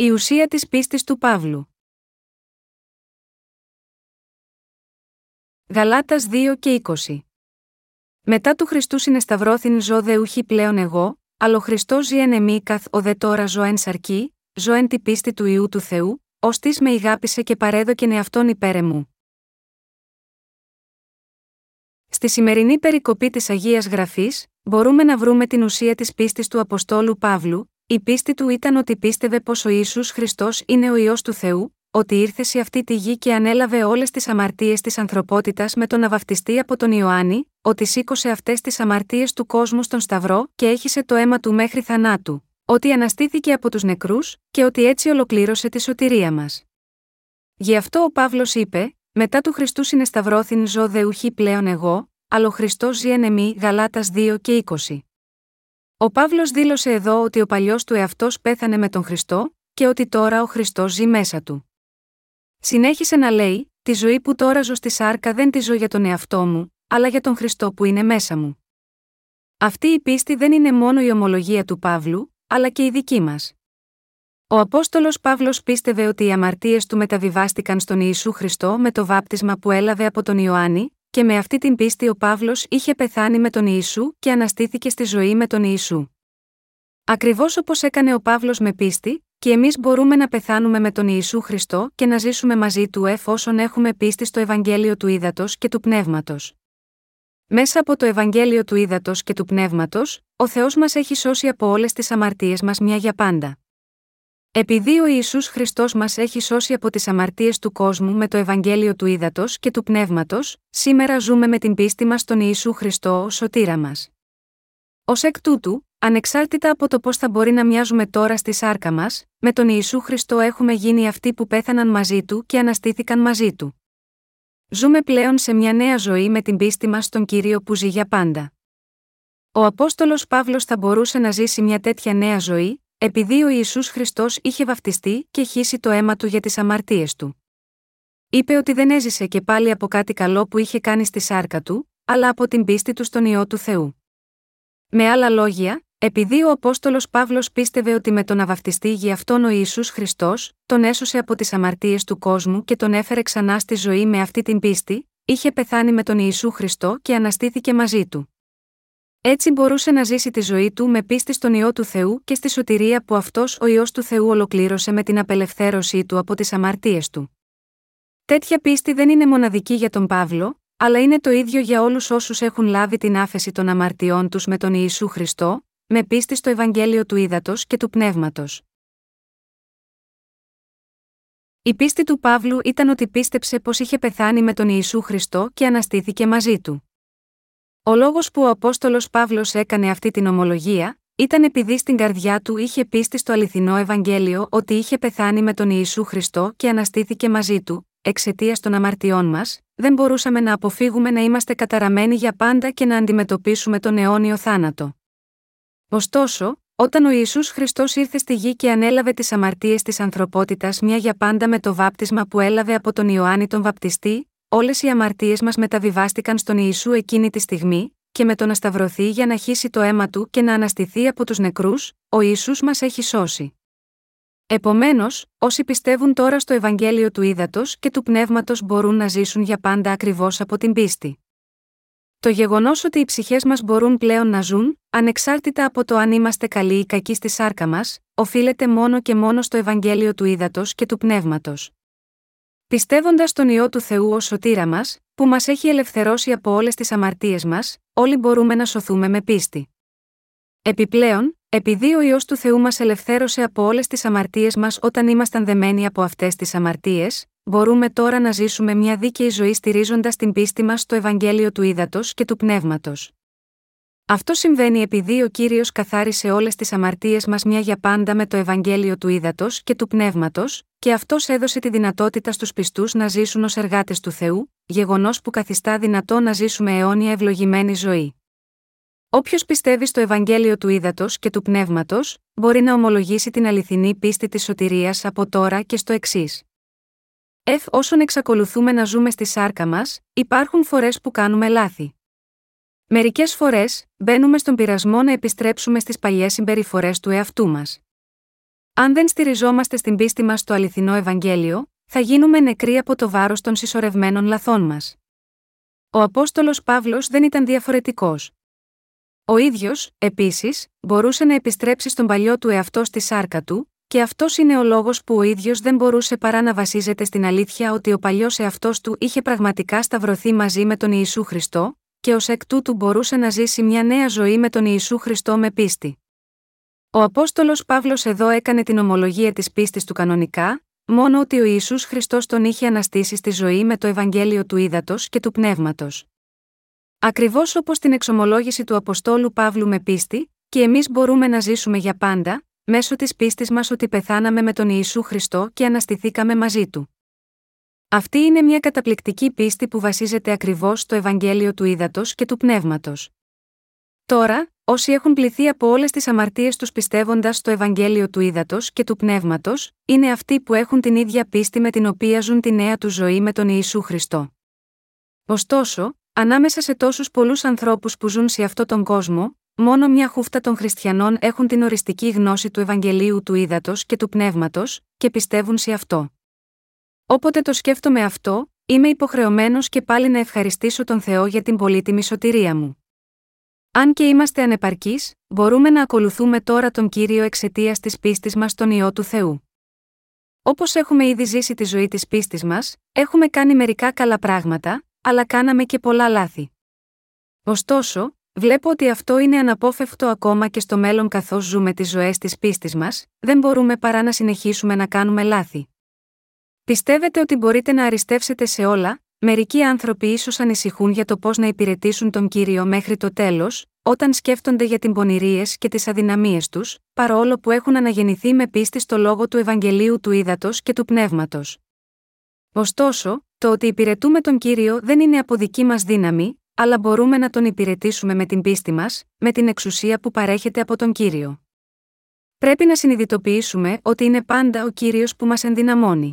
Η ουσία της πίστης του Παύλου. Γαλάτας 2:20. Μετά του Χριστού συνεσταυρώθην ζω δε ούχι πλέον εγώ, αλλά ο Χριστός ζει εν εμί καθ' ο δε τώρα ζω εν σαρκί, ζω εν τη πίστη του Υιού του Θεού, ως της με ηγάπησε και παρέδωκεν εαυτόν υπέρ εμού. Στη σημερινή περικοπή της Αγίας Γραφής, μπορούμε να βρούμε την ουσία της πίστης του Αποστόλου Παύλου. Η πίστη του ήταν ότι πίστευε πως ο Ιησούς Χριστός είναι ο Υιός του Θεού, ότι ήρθε σε αυτή τη γη και ανέλαβε όλες τις αμαρτίες της ανθρωπότητας με το να βαφτιστεί από τον Ιωάννη, ότι σήκωσε αυτές τις αμαρτίες του κόσμου στον Σταυρό και έχισε το αίμα του μέχρι θανάτου, ότι αναστήθηκε από τους νεκρούς και ότι έτσι ολοκλήρωσε τη σωτηρία μας. Γι' αυτό ο Παύλος είπε: Μετά του Χριστού συνεσταυρώθην ζω δε ουχή πλέον εγώ, αλλά ο Χριστός ζει εν εμί. Γαλάτας 2:20. Ο Παύλος δήλωσε εδώ ότι ο παλιός του εαυτός πέθανε με τον Χριστό και ότι τώρα ο Χριστός ζει μέσα του. Συνέχισε να λέει: Τη ζωή που τώρα ζω στη σάρκα δεν τη ζω για τον εαυτό μου, αλλά για τον Χριστό που είναι μέσα μου. Αυτή η πίστη δεν είναι μόνο η ομολογία του Παύλου, αλλά και η δική μας. Ο Απόστολος Παύλος πίστευε ότι οι αμαρτίες του μεταβιβάστηκαν στον Ιησού Χριστό με το βάπτισμα που έλαβε από τον Ιωάννη. Και με αυτή την πίστη ο Παύλος είχε πεθάνει με τον Ιησού και αναστήθηκε στη ζωή με τον Ιησού. Ακριβώς όπως έκανε ο Παύλος με πίστη, και εμείς μπορούμε να πεθάνουμε με τον Ιησού Χριστό και να ζήσουμε μαζί του εφόσον έχουμε πίστη στο Ευαγγέλιο του Ύδατος και του Πνεύματος. Μέσα από το Ευαγγέλιο του Ύδατος και του Πνεύματος, ο Θεός μας έχει σώσει από όλες τις αμαρτίες μας μια για πάντα. Επειδή ο Ιησούς Χριστός μας έχει σώσει από τις αμαρτίες του κόσμου με το Ευαγγέλιο του Ύδατος και του Πνεύματος, σήμερα ζούμε με την πίστη μας στον Ιησού Χριστό ως σωτήρα μας. Ως εκ τούτου, ανεξάρτητα από το πώς θα μπορεί να μοιάζουμε τώρα στη σάρκα μας, με τον Ιησού Χριστό έχουμε γίνει αυτοί που πέθαναν μαζί του και αναστήθηκαν μαζί του. Ζούμε πλέον σε μια νέα ζωή με την πίστη μας στον Κύριο που ζει για πάντα. Ο Απόστολος Παύλος θα μπορούσε να ζήσει μια τέτοια νέα ζωή, επειδή ο Ιησούς Χριστός είχε βαφτιστεί και χύσει το αίμα του για τις αμαρτίες του. Είπε ότι δεν έζησε και πάλι από κάτι καλό που είχε κάνει στη σάρκα του, αλλά από την πίστη του στον Υιό του Θεού. Με άλλα λόγια, επειδή ο Απόστολος Παύλος πίστευε ότι με το να βαφτιστεί γι' αυτόν ο Ιησούς Χριστός, τον έσωσε από τις αμαρτίες του κόσμου και τον έφερε ξανά στη ζωή με αυτή την πίστη, είχε πεθάνει με τον Ιησού Χριστό και αναστήθηκε μαζί του. Έτσι μπορούσε να ζήσει τη ζωή του με πίστη στον Υιό του Θεού και στη σωτηρία που αυτός ο Υιός του Θεού ολοκλήρωσε με την απελευθέρωσή του από τις αμαρτίες του. Τέτοια πίστη δεν είναι μοναδική για τον Παύλο, αλλά είναι το ίδιο για όλους όσους έχουν λάβει την άφεση των αμαρτιών τους με τον Ιησού Χριστό, με πίστη στο Ευαγγέλιο του Ύδατος και του Πνεύματος. Η πίστη του Παύλου ήταν ότι πίστεψε πως είχε πεθάνει με τον Ιησού Χριστό και αναστήθηκε μαζί του. Ο λόγος που ο Απόστολος Παύλος έκανε αυτή την ομολογία, ήταν επειδή στην καρδιά του είχε πίστη στο αληθινό Ευαγγέλιο ότι είχε πεθάνει με τον Ιησού Χριστό και αναστήθηκε μαζί του. Εξαιτίας των αμαρτιών μας, δεν μπορούσαμε να αποφύγουμε να είμαστε καταραμένοι για πάντα και να αντιμετωπίσουμε τον αιώνιο θάνατο. Ωστόσο, όταν ο Ιησούς Χριστός ήρθε στη γη και ανέλαβε τις αμαρτίες της ανθρωπότητας μια για πάντα με το βάπτισμα που έλαβε από τον Ιωάννη τον Βαπτιστή, όλες οι αμαρτίες μας μεταβιβάστηκαν στον Ιησού εκείνη τη στιγμή, και με το να σταυρωθεί για να χύσει το αίμα του και να αναστηθεί από τους νεκρούς, ο Ιησούς μας έχει σώσει. Επομένως, όσοι πιστεύουν τώρα στο Ευαγγέλιο του Ύδατος και του Πνεύματος μπορούν να ζήσουν για πάντα ακριβώς από την πίστη. Το γεγονός ότι οι ψυχές μας μπορούν πλέον να ζουν, ανεξάρτητα από το αν είμαστε καλοί ή κακοί στη σάρκα μας, οφείλεται μόνο και μόνο στο Ευαγγέλιο του Ύδατος και του Πνεύματος. Πιστεύοντας τον Υιό του Θεού ως σωτήρα μας, που μας έχει ελευθερώσει από όλες τις αμαρτίες μας, όλοι μπορούμε να σωθούμε με πίστη. Επιπλέον, επειδή ο Υιός του Θεού μας ελευθέρωσε από όλες τις αμαρτίες μας όταν ήμασταν δεμένοι από αυτές τις αμαρτίες, μπορούμε τώρα να ζήσουμε μια δίκαιη ζωή στηρίζοντας την πίστη μας στο Ευαγγέλιο του Ύδατος και του Πνεύματος. Αυτό συμβαίνει επειδή ο Κύριος καθάρισε όλες τις αμαρτίες μας μια για πάντα με το Ευαγγέλιο του Ύδατος και του Πνεύματος, και αυτός έδωσε τη δυνατότητα στους πιστούς να ζήσουν ως εργάτες του Θεού, γεγονός που καθιστά δυνατό να ζήσουμε αιώνια ευλογημένη ζωή. Όποιος πιστεύει στο Ευαγγέλιο του Ύδατος και του Πνεύματος, μπορεί να ομολογήσει την αληθινή πίστη της σωτηρίας από τώρα και στο εξής. Όσον εξακολουθούμε να ζούμε στη σάρκα μας, υπάρχουν φορές που κάνουμε λάθη. Μερικές φορές, μπαίνουμε στον πειρασμό να επιστρέψουμε στις παλιές συμπεριφορές του εαυτού μας. Αν δεν στηριζόμαστε στην πίστη μας στο αληθινό Ευαγγέλιο, θα γίνουμε νεκροί από το βάρος των συσσωρευμένων λαθών μας. Ο Απόστολος Παύλος δεν ήταν διαφορετικός. Ο ίδιος, επίσης, μπορούσε να επιστρέψει στον παλιό του εαυτό στη σάρκα του, και αυτός είναι ο λόγος που ο ίδιος δεν μπορούσε παρά να βασίζεται στην αλήθεια ότι ο παλιός εαυτός του είχε πραγματικά σταυρωθεί μαζί με τον Ιησού Χριστό, και ως εκ τούτου μπορούσε να ζήσει μια νέα ζωή με τον Ιησού Χριστό με πίστη. Ο Απόστολος Παύλος εδώ έκανε την ομολογία της πίστης του κανονικά, μόνο ότι ο Ιησούς Χριστός τον είχε αναστήσει στη ζωή με το Ευαγγέλιο του ύδατος και του πνεύματος. Ακριβώς όπως την εξομολόγηση του Αποστόλου Παύλου με πίστη, και εμείς μπορούμε να ζήσουμε για πάντα, μέσω της πίστης μας ότι πεθάναμε με τον Ιησού Χριστό και αναστηθήκαμε μαζί του. Αυτή είναι μια καταπληκτική πίστη που βασίζεται ακριβώς στο Ευαγγέλιο του ύδατος και του πνεύματος. Τώρα, όσοι έχουν πληθεί από όλες τις αμαρτίες τους πιστεύοντας στο Ευαγγέλιο του ύδατος και του πνεύματος, είναι αυτοί που έχουν την ίδια πίστη με την οποία ζουν τη νέα του ζωή με τον Ιησού Χριστό. Ωστόσο, ανάμεσα σε τόσους πολλούς ανθρώπους που ζουν σε αυτόν τον κόσμο, μόνο μια χούφτα των χριστιανών έχουν την οριστική γνώση του Ευαγγελίου του ύδατος και του πνεύματος, και πιστεύουν σε αυτό. Όποτε το σκέφτομαι αυτό, είμαι υποχρεωμένος και πάλι να ευχαριστήσω τον Θεό για την πολύτιμη σωτηρία μου. Αν και είμαστε ανεπαρκείς, μπορούμε να ακολουθούμε τώρα τον Κύριο εξαιτίας της πίστης μας στον Υιό του Θεού. Όπως έχουμε ήδη ζήσει τη ζωή της πίστης μας, έχουμε κάνει μερικά καλά πράγματα, αλλά κάναμε και πολλά λάθη. Ωστόσο, βλέπω ότι αυτό είναι αναπόφευκτο ακόμα και στο μέλλον καθώς ζούμε τις ζωές της πίστης μας, δεν μπορούμε παρά να συνεχίσουμε να κάνουμε λάθη. Πιστεύετε ότι μπορείτε να αριστεύσετε σε όλα? Μερικοί άνθρωποι ίσως ανησυχούν για το πώς να υπηρετήσουν τον Κύριο μέχρι το τέλος, όταν σκέφτονται για τις πονηρίες και τις αδυναμίες τους, παρόλο που έχουν αναγεννηθεί με πίστη στο λόγο του Ευαγγελίου του ύδατος και του πνεύματος. Ωστόσο, το ότι υπηρετούμε τον Κύριο δεν είναι από δική μας δύναμη, αλλά μπορούμε να τον υπηρετήσουμε με την πίστη μας, με την εξουσία που παρέχεται από τον Κύριο. Πρέπει να συνειδητοποιήσουμε ότι είναι πάντα ο Κύριος που μας ενδυναμώνει.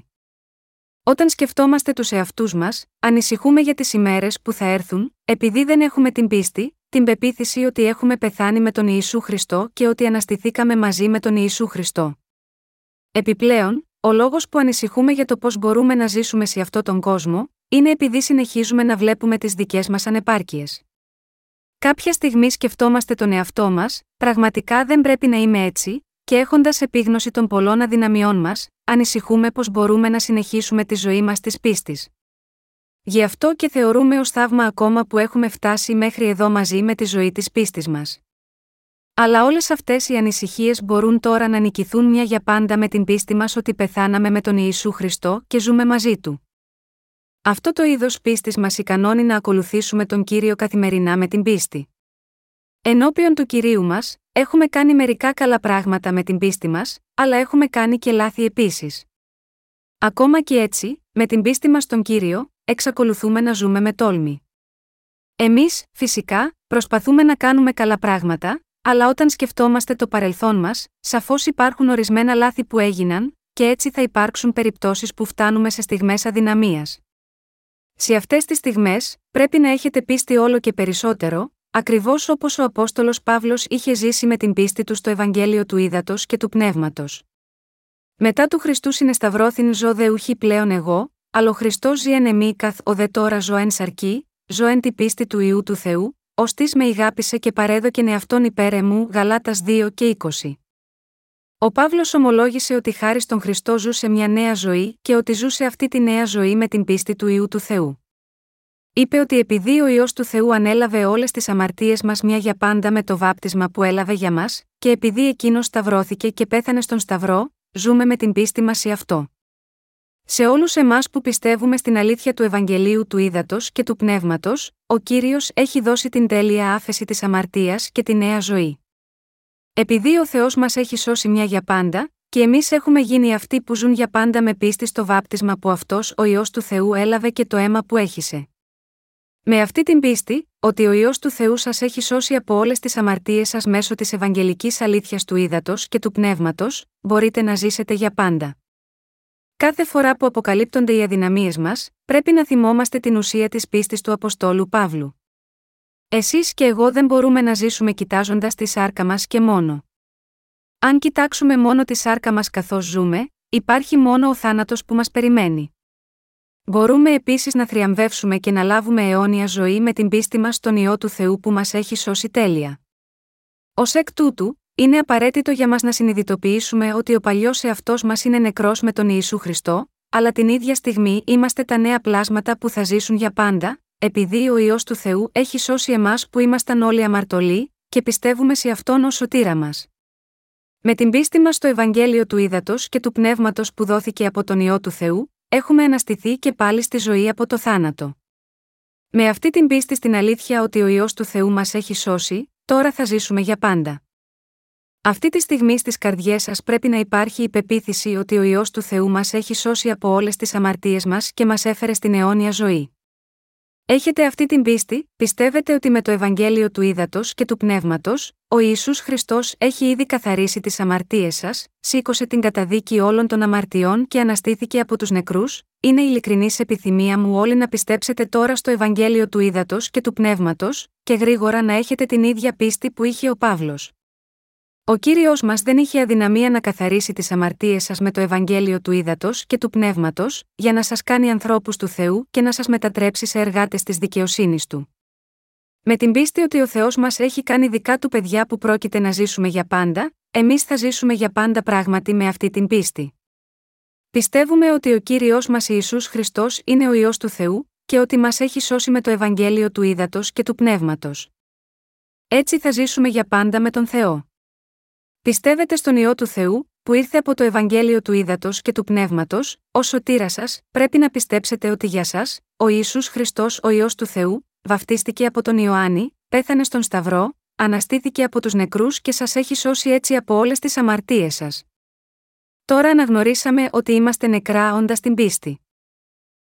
Όταν σκεφτόμαστε τους εαυτούς μας, ανησυχούμε για τις ημέρες που θα έρθουν, επειδή δεν έχουμε την πίστη, την πεποίθηση ότι έχουμε πεθάνει με τον Ιησού Χριστό και ότι αναστηθήκαμε μαζί με τον Ιησού Χριστό. Επιπλέον, ο λόγος που ανησυχούμε για το πώς μπορούμε να ζήσουμε σε αυτόν τον κόσμο, είναι επειδή συνεχίζουμε να βλέπουμε τις δικές μας ανεπάρκειες. Κάποια στιγμή σκεφτόμαστε τον εαυτό μας, πραγματικά δεν πρέπει να είμαι έτσι, και έχοντας επίγνωση των πολλών αδυναμιών μας, ανησυχούμε πως μπορούμε να συνεχίσουμε τη ζωή μας της πίστης. Γι' αυτό και θεωρούμε ως θαύμα ακόμα που έχουμε φτάσει μέχρι εδώ μαζί με τη ζωή της πίστης μας. Αλλά όλες αυτές οι ανησυχίες μπορούν τώρα να νικηθούν μια για πάντα με την πίστη μας ότι πεθάναμε με τον Ιησού Χριστό και ζούμε μαζί Του. Αυτό το είδος πίστης μας ικανώνει να ακολουθήσουμε τον Κύριο καθημερινά με την πίστη. Ενώπιον του Κυρίου μας, έχουμε κάνει μερικά καλά πράγματα με την πίστη μας, αλλά έχουμε κάνει και λάθη επίσης. Ακόμα και έτσι, με την πίστη μας στον Κύριο, εξακολουθούμε να ζούμε με τόλμη. Εμείς, φυσικά, προσπαθούμε να κάνουμε καλά πράγματα, αλλά όταν σκεφτόμαστε το παρελθόν μας, σαφώς υπάρχουν ορισμένα λάθη που έγιναν, και έτσι θα υπάρξουν περιπτώσεις που φτάνουμε σε στιγμές αδυναμίας. Σε αυτές τις στιγμές, πρέπει να έχετε πίστη όλο και περισσότερο, ακριβώς όπως ο Απόστολος Παύλος είχε ζήσει με την πίστη του στο Ευαγγέλιο του ύδατος και του πνεύματος. Μετά του Χριστού συνεσταυρώθην ζω δε ουχή πλέον εγώ, αλλά ο Χριστός ζει εν εμί καθ' ο δε τώρα ζω εν σαρκή, ζω εν τη πίστη του Υιού του Θεού, ως της με ηγάπησε και παρέδωκεν εαυτόν υπέρ εμού. Γαλάτας 2:20. Ο Παύλος ομολόγησε ότι χάρη στον Χριστό ζούσε μια νέα ζωή και ότι ζούσε αυτή τη νέα ζωή με την πίστη του Υιού του Θεού. Είπε ότι επειδή ο Υιός του Θεού ανέλαβε όλες τις αμαρτίες μας μια για πάντα με το βάπτισμα που έλαβε για μας, και επειδή Εκείνος σταυρώθηκε και πέθανε στον Σταυρό, ζούμε με την πίστη μας σε αυτό. Σε όλους εμάς που πιστεύουμε στην αλήθεια του Ευαγγελίου του ύδατος και του πνεύματος, ο Κύριος έχει δώσει την τέλεια άφεση της αμαρτίας και τη νέα ζωή. Επειδή ο Θεός μας έχει σώσει μια για πάντα, και εμείς έχουμε γίνει αυτοί που ζουν για πάντα με πίστη στο βάπτισμα που αυτός ο Υιός του Θεού έλαβε και το αίμα που έχυσε. Με αυτή την πίστη, ότι ο Υιός του Θεού σας έχει σώσει από όλες τις αμαρτίες σας μέσω της Ευαγγελικής αλήθειας του ύδατος και του πνεύματος, μπορείτε να ζήσετε για πάντα. Κάθε φορά που αποκαλύπτονται οι αδυναμίες μας, πρέπει να θυμόμαστε την ουσία της πίστης του Αποστόλου Παύλου. Εσείς και εγώ δεν μπορούμε να ζήσουμε κοιτάζοντας τη σάρκα μας και μόνο. Αν κοιτάξουμε μόνο τη σάρκα μας καθώς ζούμε, υπάρχει μόνο ο θάνατος που μας περιμένει. Μπορούμε επίσης να θριαμβεύσουμε και να λάβουμε αιώνια ζωή με την πίστη μας στον Υιό του Θεού που μας έχει σώσει τέλεια. Ως εκ τούτου, είναι απαραίτητο για μας να συνειδητοποιήσουμε ότι ο παλιός εαυτός μας είναι νεκρός με τον Ιησού Χριστό, αλλά την ίδια στιγμή είμαστε τα νέα πλάσματα που θα ζήσουν για πάντα, επειδή ο Υιός του Θεού έχει σώσει εμάς που ήμασταν όλοι αμαρτωλοί και πιστεύουμε σε Αυτόν ως σωτήρα μας. Με την πίστη μας στο Ευαγγέλιο του Ήδατος και του Πνεύματος που δόθηκε από τον Υιό του Θεού, έχουμε αναστηθεί και πάλι στη ζωή από το θάνατο. Με αυτή την πίστη στην αλήθεια ότι ο Υιός του Θεού μας έχει σώσει, τώρα θα ζήσουμε για πάντα. Αυτή τη στιγμή στις καρδιές σας πρέπει να υπάρχει η πεποίθηση ότι ο Υιός του Θεού μας έχει σώσει από όλες τις αμαρτίες μας και μας έφερε στην αιώνια ζωή. Έχετε αυτή την πίστη, πιστεύετε ότι με το Ευαγγέλιο του Ήδατος και του Πνεύματος, ο Ιησούς Χριστός έχει ήδη καθαρίσει τις αμαρτίες σας, σήκωσε την καταδίκη όλων των αμαρτιών και αναστήθηκε από τους νεκρούς. Είναι ειλικρινής επιθυμία μου όλοι να πιστέψετε τώρα στο Ευαγγέλιο του Ήδατος και του Πνεύματος, και γρήγορα να έχετε την ίδια πίστη που είχε ο Παύλος. Ο Κύριος μας δεν είχε αδυναμία να καθαρίσει τις αμαρτίες σας με το Ευαγγέλιο του Ήδατος και του Πνεύματος, για να σας κάνει ανθρώπους του Θεού και να σας μετατρέψει σε εργάτες της δικαιοσύνης Του. Με την πίστη ότι ο Θεός μας έχει κάνει δικά Του παιδιά που πρόκειται να ζήσουμε για πάντα, εμείς θα ζήσουμε για πάντα πράγματι με αυτή την πίστη. Πιστεύουμε ότι ο Κύριος μας Ιησούς Χριστός είναι ο Υιός του Θεού και ότι μας έχει σώσει με το Ευαγγέλιο του Ήδατος και του Πνεύματος. Έτσι θα ζήσουμε για πάντα με τον Θεό. Πιστεύετε στον Υιό του Θεού, που ήρθε από το Ευαγγέλιο του Ήδατος και του Πνεύματος, ως σωτήρα σας, πρέπει να πιστέψετε ότι για σας, ο Ιησούς Χριστός ο Υιός του Θεού, βαφτίστηκε από τον Ιωάννη, πέθανε στον Σταυρό, αναστήθηκε από τους νεκρούς και σας έχει σώσει έτσι από όλες τις αμαρτίες σας. Τώρα αναγνωρίσαμε ότι είμαστε νεκρά όντας την πίστη.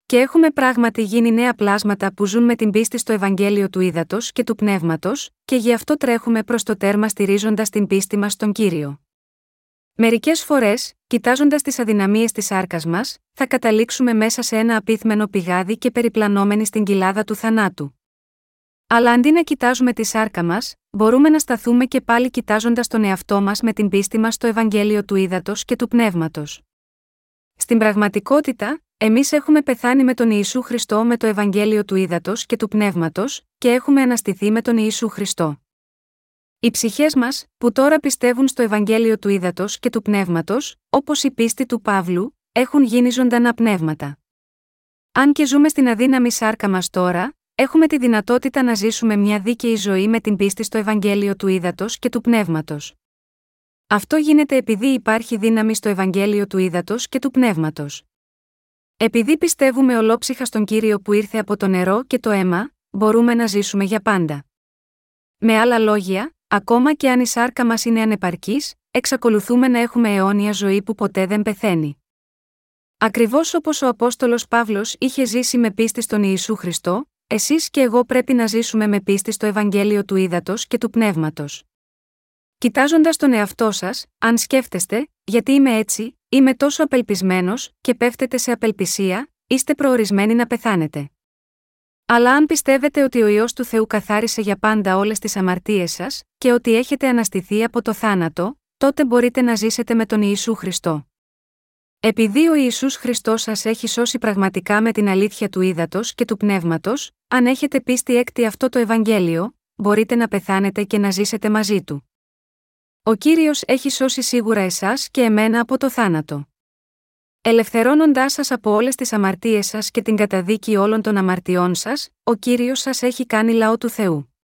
Και έχουμε πράγματι γίνει νέα πλάσματα που ζουν με την πίστη στο Ευαγγέλιο του Ήδατος και του Πνεύματος, και γι' αυτό τρέχουμε προς το τέρμα στηρίζοντας την πίστη μας στον Κύριο. Μερικές φορές, κοιτάζοντας τις αδυναμίες της σάρκας μας, θα καταλήξουμε μέσα σε ένα απίθμενο πηγάδι και περιπλανόμενοι στην κοιλάδα του θανάτου. Αλλά αντί να κοιτάζουμε τη σάρκα μας, μπορούμε να σταθούμε και πάλι κοιτάζοντας τον εαυτό μας με την πίστη μας στο Ευαγγέλιο του Ήδατος και του Πνεύματος. Στην πραγματικότητα, εμείς έχουμε πεθάνει με τον Ιησού Χριστό με το Ευαγγέλιο του Ήδατος και του Πνεύματος και έχουμε αναστηθεί με τον Ιησού Χριστό. Οι ψυχές μας, που τώρα πιστεύουν στο Ευαγγέλιο του Ήδατος και του Πνεύματος, όπως η πίστη του Παύλου, έχουν γίνει ζωντανά πνεύματα. Αν και ζούμε στην αδύναμη σάρκα μας τώρα, έχουμε τη δυνατότητα να ζήσουμε μια δίκαιη ζωή με την πίστη στο Ευαγγέλιο του Ήδατος και του Πνεύματος. Αυτό γίνεται επειδή υπάρχει δύναμη στο Ευαγγέλιο του Ήδατος και του Πνεύματος. Επειδή πιστεύουμε ολόψυχα στον Κύριο που ήρθε από το νερό και το αίμα, μπορούμε να ζήσουμε για πάντα. Με άλλα λόγια, ακόμα και αν η σάρκα μας είναι ανεπαρκής, εξακολουθούμε να έχουμε αιώνια ζωή που ποτέ δεν πεθαίνει. Ακριβώς όπως ο Απόστολος Παύλος είχε ζήσει με πίστη στον Ιησού Χριστό, εσείς και εγώ πρέπει να ζήσουμε με πίστη στο Ευαγγέλιο του Ήδατος και του Πνεύματος. Κοιτάζοντας τον εαυτό σας, αν σκέφτεστε, γιατί είμαι έτσι, είμαι τόσο απελπισμένος και πέφτετε σε απελπισία, είστε προορισμένοι να πεθάνετε. Αλλά αν πιστεύετε ότι ο Υιός του Θεού καθάρισε για πάντα όλες τις αμαρτίες σας και ότι έχετε αναστηθεί από το θάνατο, τότε μπορείτε να ζήσετε με τον Ιησού Χριστό. Επειδή ο Ιησούς Χριστός σας έχει σώσει πραγματικά με την αλήθεια του Ήδατος και του Πνεύματος, αν έχετε πίστη έκτη αυτό το Ευαγγέλιο, μπορείτε να πεθάνετε και να ζήσετε μαζί Του. Ο Κύριος έχει σώσει σίγουρα εσάς και εμένα από το θάνατο. Ελευθερώνοντάς σας από όλες τις αμαρτίες σας και την καταδίκη όλων των αμαρτιών σας, ο Κύριος σας έχει κάνει λαό του Θεού.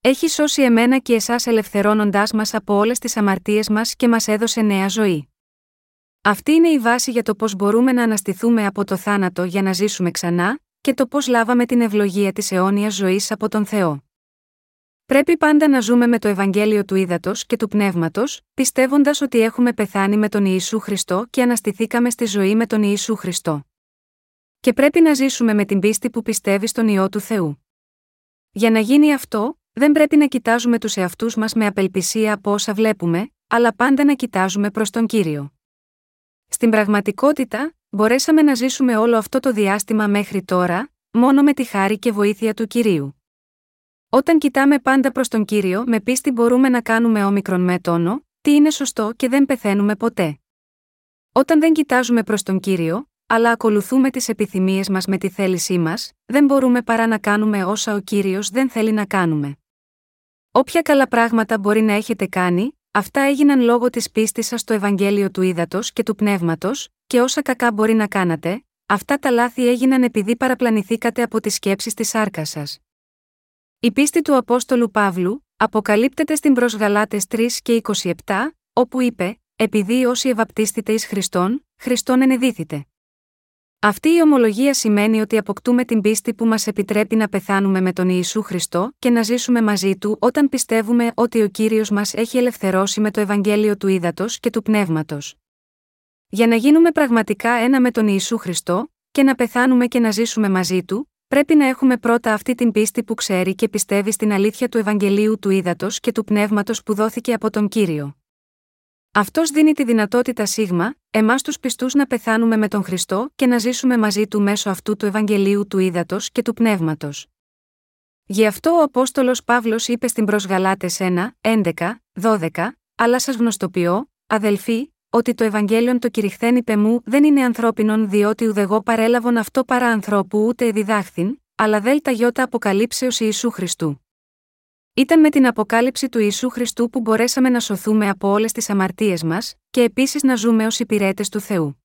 Έχει σώσει εμένα και εσάς ελευθερώνοντάς μας από όλες τις αμαρτίες μας και μας έδωσε νέα ζωή. Αυτή είναι η βάση για το πώς μπορούμε να αναστηθούμε από το θάνατο για να ζήσουμε ξανά και το πώς λάβαμε την ευλογία της αιώνιας ζωής από τον Θεό. Πρέπει πάντα να ζούμε με το Ευαγγέλιο του Ήδατος και του Πνεύματος, πιστεύοντας ότι έχουμε πεθάνει με τον Ιησού Χριστό και αναστηθήκαμε στη ζωή με τον Ιησού Χριστό. Και πρέπει να ζήσουμε με την πίστη που πιστεύει στον Υιό του Θεού. Για να γίνει αυτό, δεν πρέπει να κοιτάζουμε τους εαυτούς μας με απελπισία από όσα βλέπουμε, αλλά πάντα να κοιτάζουμε προς τον Κύριο. Στην πραγματικότητα, μπορέσαμε να ζήσουμε όλο αυτό το διάστημα μέχρι τώρα, μόνο με τη χάρη και βοήθεια του Κυρίου. Όταν κοιτάμε πάντα προς τον Κύριο με πίστη μπορούμε να κάνουμε όμικρον με τόνο, τι είναι σωστό και δεν πεθαίνουμε ποτέ. Όταν δεν κοιτάζουμε προς τον Κύριο, αλλά ακολουθούμε τις επιθυμίες μας με τη θέλησή μας, δεν μπορούμε παρά να κάνουμε όσα ο Κύριος δεν θέλει να κάνουμε. Όποια καλά πράγματα μπορεί να έχετε κάνει, αυτά έγιναν λόγω της πίστης σας στο Ευαγγέλιο του Ύδατος και του Πνεύματος, και όσα κακά μπορεί να κάνατε, αυτά τα λάθη έγιναν επειδή παραπλανηθήκατε από τις σκέψεις της σάρκας σας. Η πίστη του Απόστολου Παύλου αποκαλύπτεται στην προς Γαλάτες 3:27, όπου είπε: «Επειδή όσοι ευαπτίστητε εις Χριστόν, Χριστόν ενεδίθητε». Αυτή η ομολογία σημαίνει ότι αποκτούμε την πίστη που μας επιτρέπει να πεθάνουμε με τον Ιησού Χριστό και να ζήσουμε μαζί Του όταν πιστεύουμε ότι ο Κύριος μας έχει ελευθερώσει με το Ευαγγέλιο του Ύδατος και του Πνεύματος. Για να γίνουμε πραγματικά ένα με τον Ιησού Χριστό και να πεθάνουμε και να ζήσουμε μαζί Του, πρέπει να έχουμε πρώτα αυτή την πίστη που ξέρει και πιστεύει στην αλήθεια του Ευαγγελίου του Ύδατος και του Πνεύματος που δόθηκε από τον Κύριο. Αυτός δίνει τη δυνατότητα εμάς τους πιστούς να πεθάνουμε με τον Χριστό και να ζήσουμε μαζί Του μέσω αυτού του Ευαγγελίου του Ύδατος και του Πνεύματος. Γι' αυτό ο Απόστολος Παύλος είπε στην προς Γαλάτες 1:11-12: «Αλλά σας γνωστοποιώ, αδελφοί, ότι το Ευαγγέλιον το κηρυχθέν υπε μου δεν είναι ανθρώπινον, διότι ουδεγό παρέλαβον αυτό παρά ανθρώπου ούτε εδιδάχθην, αλλά δέλτα γιώτα αποκαλύψεως Ιησού Χριστού». Ήταν με την αποκάλυψη του Ιησού Χριστού που μπορέσαμε να σωθούμε από όλες τις αμαρτίες μας και επίσης να ζούμε ως υπηρέτες του Θεού.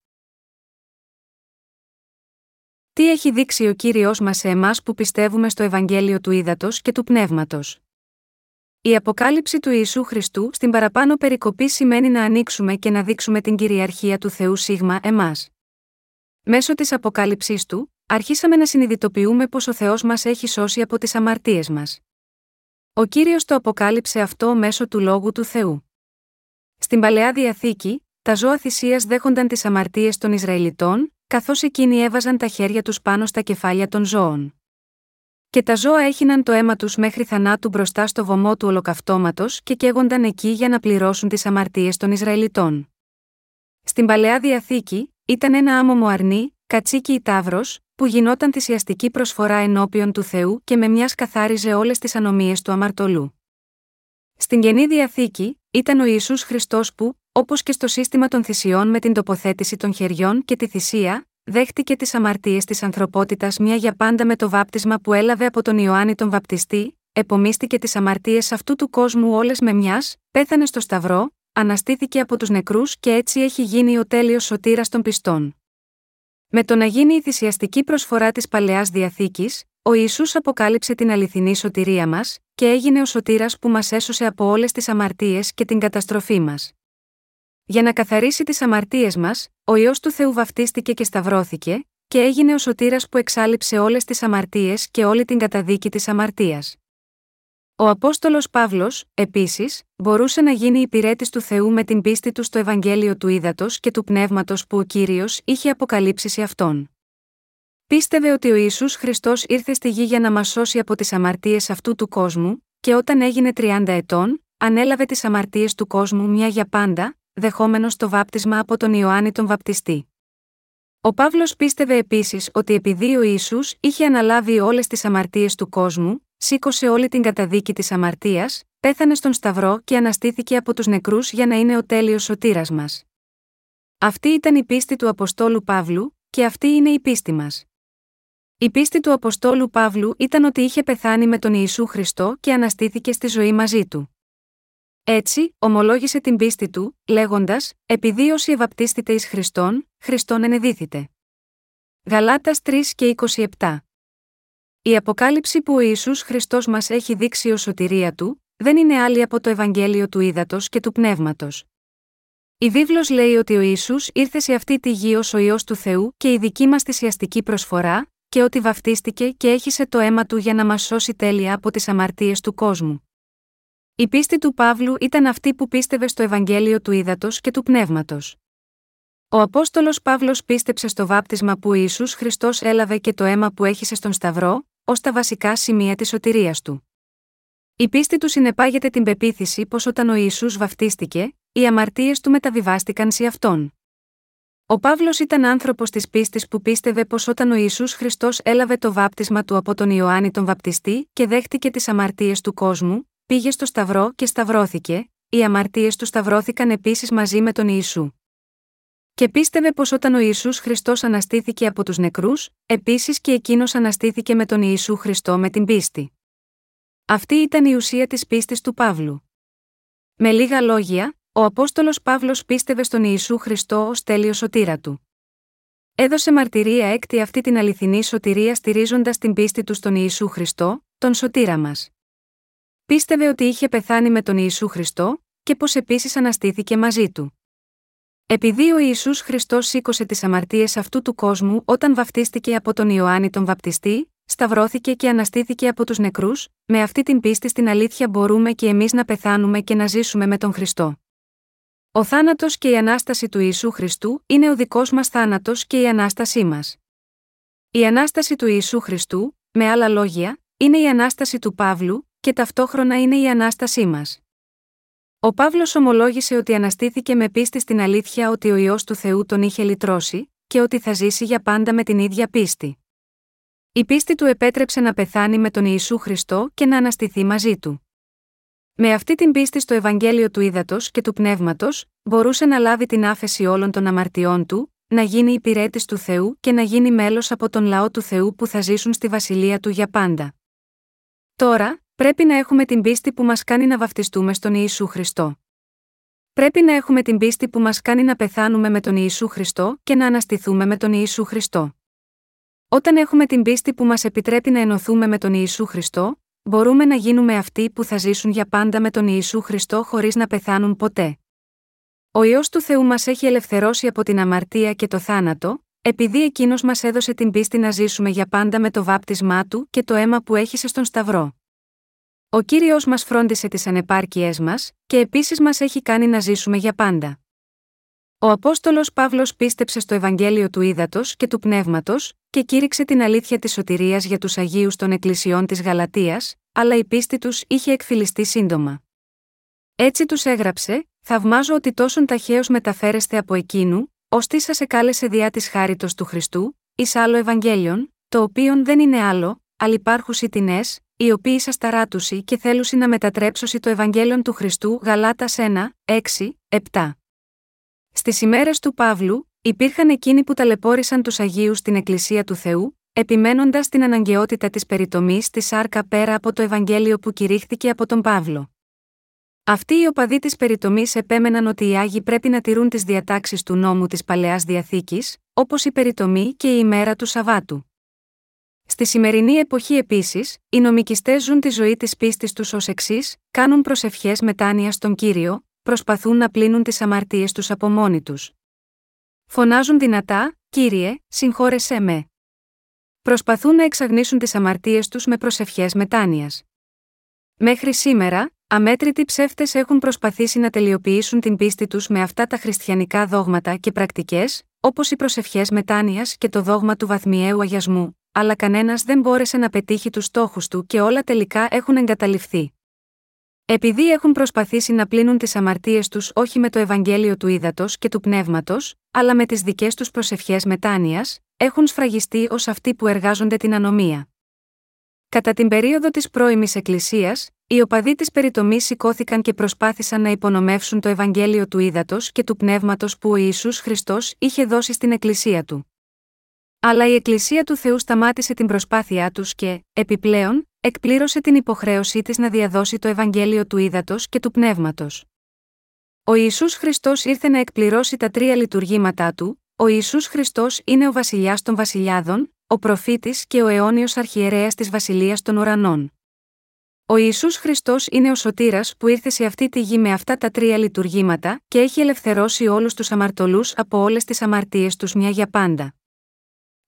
Τι έχει δείξει ο Κύριος μας σε εμάς που πιστεύουμε στο Ευαγγέλιο του Ύδατος και του Πνεύματος? Η αποκάλυψη του Ιησού Χριστού στην παραπάνω περικοπή σημαίνει να ανοίξουμε και να δείξουμε την κυριαρχία του Θεού εμάς. Μέσω της αποκάλυψής Του, αρχίσαμε να συνειδητοποιούμε πως ο Θεός μας έχει σώσει από τις αμαρτίες μας. Ο Κύριος το αποκάλυψε αυτό μέσω του Λόγου του Θεού. Στην Παλαιά Διαθήκη, τα ζώα θυσίας δέχονταν τις αμαρτίες των Ισραηλιτών, καθώς εκείνοι έβαζαν τα χέρια τους πάνω στα κεφάλια των ζώων. Και τα ζώα έχυναν το αίμα τους μέχρι θανάτου μπροστά στο βωμό του ολοκαυτώματος και καίγονταν εκεί για να πληρώσουν τις αμαρτίες των Ισραηλιτών. Στην Παλαιά Διαθήκη, ήταν ένα άμωμο αρνί, κατσίκι ή ταύρος, που γινόταν θυσιαστική προσφορά ενώπιον του Θεού και με μιας καθάριζε όλες τις ανομίες του αμαρτωλού. Στην Καινή Διαθήκη, ήταν ο Ιησούς Χριστός που, όπως και στο σύστημα των θυσιών με την τοποθέτηση των χεριών και τη θυσία, δέχτηκε τις αμαρτίες της ανθρωπότητας μια για πάντα με το βάπτισμα που έλαβε από τον Ιωάννη τον Βαπτιστή, επομίστηκε τις αμαρτίες αυτού του κόσμου όλες με μιας, πέθανε στο Σταυρό, αναστήθηκε από τους νεκρούς και έτσι έχει γίνει ο τέλειος σωτήρας των πιστών. Με το να γίνει η θυσιαστική προσφορά της Παλαιάς Διαθήκης, ο Ιησούς αποκάλυψε την αληθινή σωτηρία μας και έγινε ο σωτήρας που μας έσωσε από όλες τις αμαρτίες και την καταστροφή μας. Για να καθαρίσει τις αμαρτίες μας, ο Υιός του Θεού βαφτίστηκε και σταυρώθηκε και έγινε ο σωτήρας που εξάλειψε όλες τις αμαρτίες και όλη την καταδίκη της αμαρτίας. Ο Απόστολος Παύλος, επίσης, μπορούσε να γίνει υπηρέτης του Θεού με την πίστη του στο Ευαγγέλιο του Ύδατος και του Πνεύματος που ο Κύριος είχε αποκαλύψει σε αυτόν. Πίστευε ότι ο Ιησούς Χριστός ήρθε στη γη για να μας σώσει από τις αμαρτίες αυτού του κόσμου, και όταν έγινε 30 ετών, ανέλαβε τις αμαρτίες του κόσμου μια για πάντα, δεχόμενος το βάπτισμα από τον Ιωάννη τον Βαπτιστή. Ο Παύλος πίστευε επίσης ότι επειδή ο Ιησούς είχε αναλάβει όλες τις αμαρτίες του κόσμου, σήκωσε όλη την καταδίκη της αμαρτίας, πέθανε στον Σταυρό και αναστήθηκε από τους νεκρούς για να είναι ο τέλειος σωτήρας μας. Αυτή ήταν η πίστη του Αποστόλου Παύλου και αυτή είναι η πίστη μας. Η πίστη του Αποστόλου Παύλου ήταν ότι είχε πεθάνει με τον Ιησού Χριστό και αναστήθηκε στη ζωή μαζί Του. Έτσι, ομολόγησε την πίστη του, λέγοντας: «Επειδή όσοι ευαπτίστητε εις Χριστόν, Χριστόν ενεδίθητε». Γαλάτας 3:27. Η αποκάλυψη που ο Ιησούς Χριστός μας έχει δείξει ως σωτηρία Του, δεν είναι άλλη από το Ευαγγέλιο του Ύδατος και του Πνεύματος. Η βίβλος λέει ότι ο Ιησούς ήρθε σε αυτή τη γη ως ο Υιός του Θεού και η δική μας θυσιαστική προσφορά, και ότι βαφτίστηκε και έχισε το αίμα Του για να μας σώσει τέλεια από τις αμαρτίες του κόσμου. Η πίστη του Παύλου ήταν αυτή που πίστευε στο Ευαγγέλιο του Ύδατος και του Πνεύματος. Ο Απόστολος Παύλος πίστεψε στο βάπτισμα που ο Ιησούς Χριστός έλαβε και το αίμα που έχισε στον Σταυρό, ως τα βασικά σημεία της σωτηρίας του. Η πίστη του συνεπάγεται την πεποίθηση πως όταν ο Ιησούς βαφτίστηκε, οι αμαρτίες του μεταβιβάστηκαν σε Αυτόν. Ο Παύλος ήταν άνθρωπος της πίστης που πίστευε πως όταν ο Ιησούς Χριστός έλαβε το βάπτισμα του από τον Ιωάννη τον Βαπτιστή και δέχτηκε τις αμαρτίες του κόσμου, πήγε στο Σταυρό και σταυρώθηκε, οι αμαρτίες του σταυρώθηκαν επίσης μαζί με τον Ιησού. Και πίστευε πως όταν ο Ιησούς Χριστός αναστήθηκε από τους νεκρούς, επίσης και εκείνος αναστήθηκε με τον Ιησού Χριστό με την πίστη. Αυτή ήταν η ουσία της πίστης του Παύλου. Με λίγα λόγια, ο Απόστολος Παύλος πίστευε στον Ιησού Χριστό ως τέλειο σωτήρα του. Έδωσε μαρτυρία έκτη αυτή την αληθινή σωτηρία στηρίζοντας την πίστη του στον Ιησού Χριστό, τον σωτήρα μας. Πίστευε ότι είχε πεθάνει με τον Ιησού Χριστό και πως επίσης αναστήθηκε μαζί του. Επειδή ο Ιησούς Χριστός σήκωσε τις αμαρτίες αυτού του κόσμου όταν βαπτίστηκε από τον Ιωάννη τον Βαπτιστή, σταυρώθηκε και αναστήθηκε από τους νεκρούς, με αυτή την πίστη στην αλήθεια μπορούμε και εμείς να πεθάνουμε και να ζήσουμε με τον Χριστό. Ο θάνατος και η Ανάσταση του Ιησού Χριστού είναι ο δικός μας θάνατος και η Ανάστασή μας. Η Ανάσταση του Ιησού Χριστού, με άλλα λόγια, είναι η Ανάσταση του Παύλου και ταυτόχρονα είναι η Ανάστασή μας. Ο Παύλος ομολόγησε ότι αναστήθηκε με πίστη στην αλήθεια ότι ο Υιός του Θεού τον είχε λυτρώσει και ότι θα ζήσει για πάντα με την ίδια πίστη. Η πίστη του επέτρεψε να πεθάνει με τον Ιησού Χριστό και να αναστηθεί μαζί του. Με αυτή την πίστη στο Ευαγγέλιο του Ύδατος και του Πνεύματος, μπορούσε να λάβει την άφεση όλων των αμαρτιών του, να γίνει υπηρέτης του Θεού και να γίνει μέλος από τον λαό του Θεού που θα ζήσουν στη βασιλεία του για πάντα. Τώρα, πρέπει να έχουμε την πίστη που μας κάνει να βαφτιστούμε στον Ιησού Χριστό. Πρέπει να έχουμε την πίστη που μας κάνει να πεθάνουμε με τον Ιησού Χριστό και να αναστηθούμε με τον Ιησού Χριστό. Όταν έχουμε την πίστη που μας επιτρέπει να ενωθούμε με τον Ιησού Χριστό, μπορούμε να γίνουμε αυτοί που θα ζήσουν για πάντα με τον Ιησού Χριστό χωρίς να πεθάνουν ποτέ. Ο Υιός του Θεού μας έχει ελευθερώσει από την αμαρτία και το θάνατο, επειδή Εκείνος μας έδωσε την πίστη να ζήσουμε για πάντα με το βάπτισμά Του και το αίμα που έχυσε στον Σταυρό. Ο Κύριος μας φρόντισε τις ανεπάρκειές μας και επίσης μας έχει κάνει να ζήσουμε για πάντα. Ο Απόστολος Παύλος πίστεψε στο Ευαγγέλιο του Ύδατος και του Πνεύματος και κήρυξε την αλήθεια της σωτηρίας για τους Αγίους των Εκκλησιών της Γαλατίας, αλλά η πίστη τους είχε εκφυλιστεί σύντομα. Έτσι τους έγραψε: «Θαυμάζω ότι τόσον ταχαίως μεταφέρεστε από εκείνου, ώστε σας εκάλεσε διά της χάριτος του Χριστού, εις άλλο Ευαγγέλιον, το οποίον δεν είναι άλλο, αλλυπάρχουσι τινές, οι οποίοι σας ταράτουσι και θέλουσι να μετατρέψωσι το Ευαγγέλιον του Χριστού». Γαλάτας 1:6-7. Στις ημέρες του Παύλου, υπήρχαν εκείνοι που ταλαιπώρησαν τους Αγίους στην Εκκλησία του Θεού, επιμένοντας την αναγκαιότητα της περιτομής της σάρκα πέρα από το Ευαγγέλιο που κηρύχθηκε από τον Παύλο. Αυτοί οι οπαδοί της περιτομής επέμεναν ότι οι Άγιοι πρέπει να τηρούν τις διατάξεις του νόμου της Παλαιάς Διαθήκης, όπως η περιτομή και η ημέρα του Σαββάτου. Στη σημερινή εποχή επίσης, οι νομικιστές ζουν τη ζωή της πίστης τους ως εξής: κάνουν προσευχές μετάνοια στον Κύριο, προσπαθούν να πλύνουν τις αμαρτίες τους από μόνοι τους. Φωνάζουν δυνατά: «Κύριε, συγχώρεσέ με». Προσπαθούν να εξαγνίσουν τις αμαρτίες τους με προσευχές μετάνοιας. Μέχρι σήμερα, αμέτρητοι ψεύτες έχουν προσπαθήσει να τελειοποιήσουν την πίστη τους με αυτά τα χριστιανικά δόγματα και πρακτικές, όπως οι προσευχές μετάνοιας και το δόγμα του βαθμιαίου αγιασμού, αλλά κανένας δεν μπόρεσε να πετύχει τους στόχους του και όλα τελικά έχουν εγκαταλειφθεί. Επειδή έχουν προσπαθήσει να πλύνουν τις αμαρτίες τους όχι με το Ευαγγέλιο του Ύδατος και του Πνεύματος, αλλά με τις δικές τους προσευχές μετάνοιας, έχουν σφραγιστεί ως αυτοί που εργάζονται την ανομία. Κατά την περίοδο της πρώιμης Εκκλησίας, οι οπαδοί της περιτομής σηκώθηκαν και προσπάθησαν να υπονομεύσουν το Ευαγγέλιο του Ύδατος και του Πνεύματος που ο Ιησούς Χριστός είχε δώσει στην Εκκλησία του. Αλλά η Εκκλησία του Θεού σταμάτησε την προσπάθειά τους και, επιπλέον, εκπλήρωσε την υποχρέωσή της να διαδώσει το Ευαγγέλιο του Ύδατος και του Πνεύματος. Ο Ιησούς Χριστός ήρθε να εκπληρώσει τα τρία λειτουργήματά του. Ο Ιησούς Χριστός είναι ο Βασιλιάς των Βασιλιάδων, ο Προφήτης και ο αιώνιος Αρχιερέας της Βασιλείας των Ουρανών. Ο Ιησούς Χριστός είναι ο σωτήρας που ήρθε σε αυτή τη γη με αυτά τα τρία λειτουργήματα και έχει ελευθερώσει όλους τους αμαρτωλούς από όλες τις αμαρτίες τους μια για πάντα.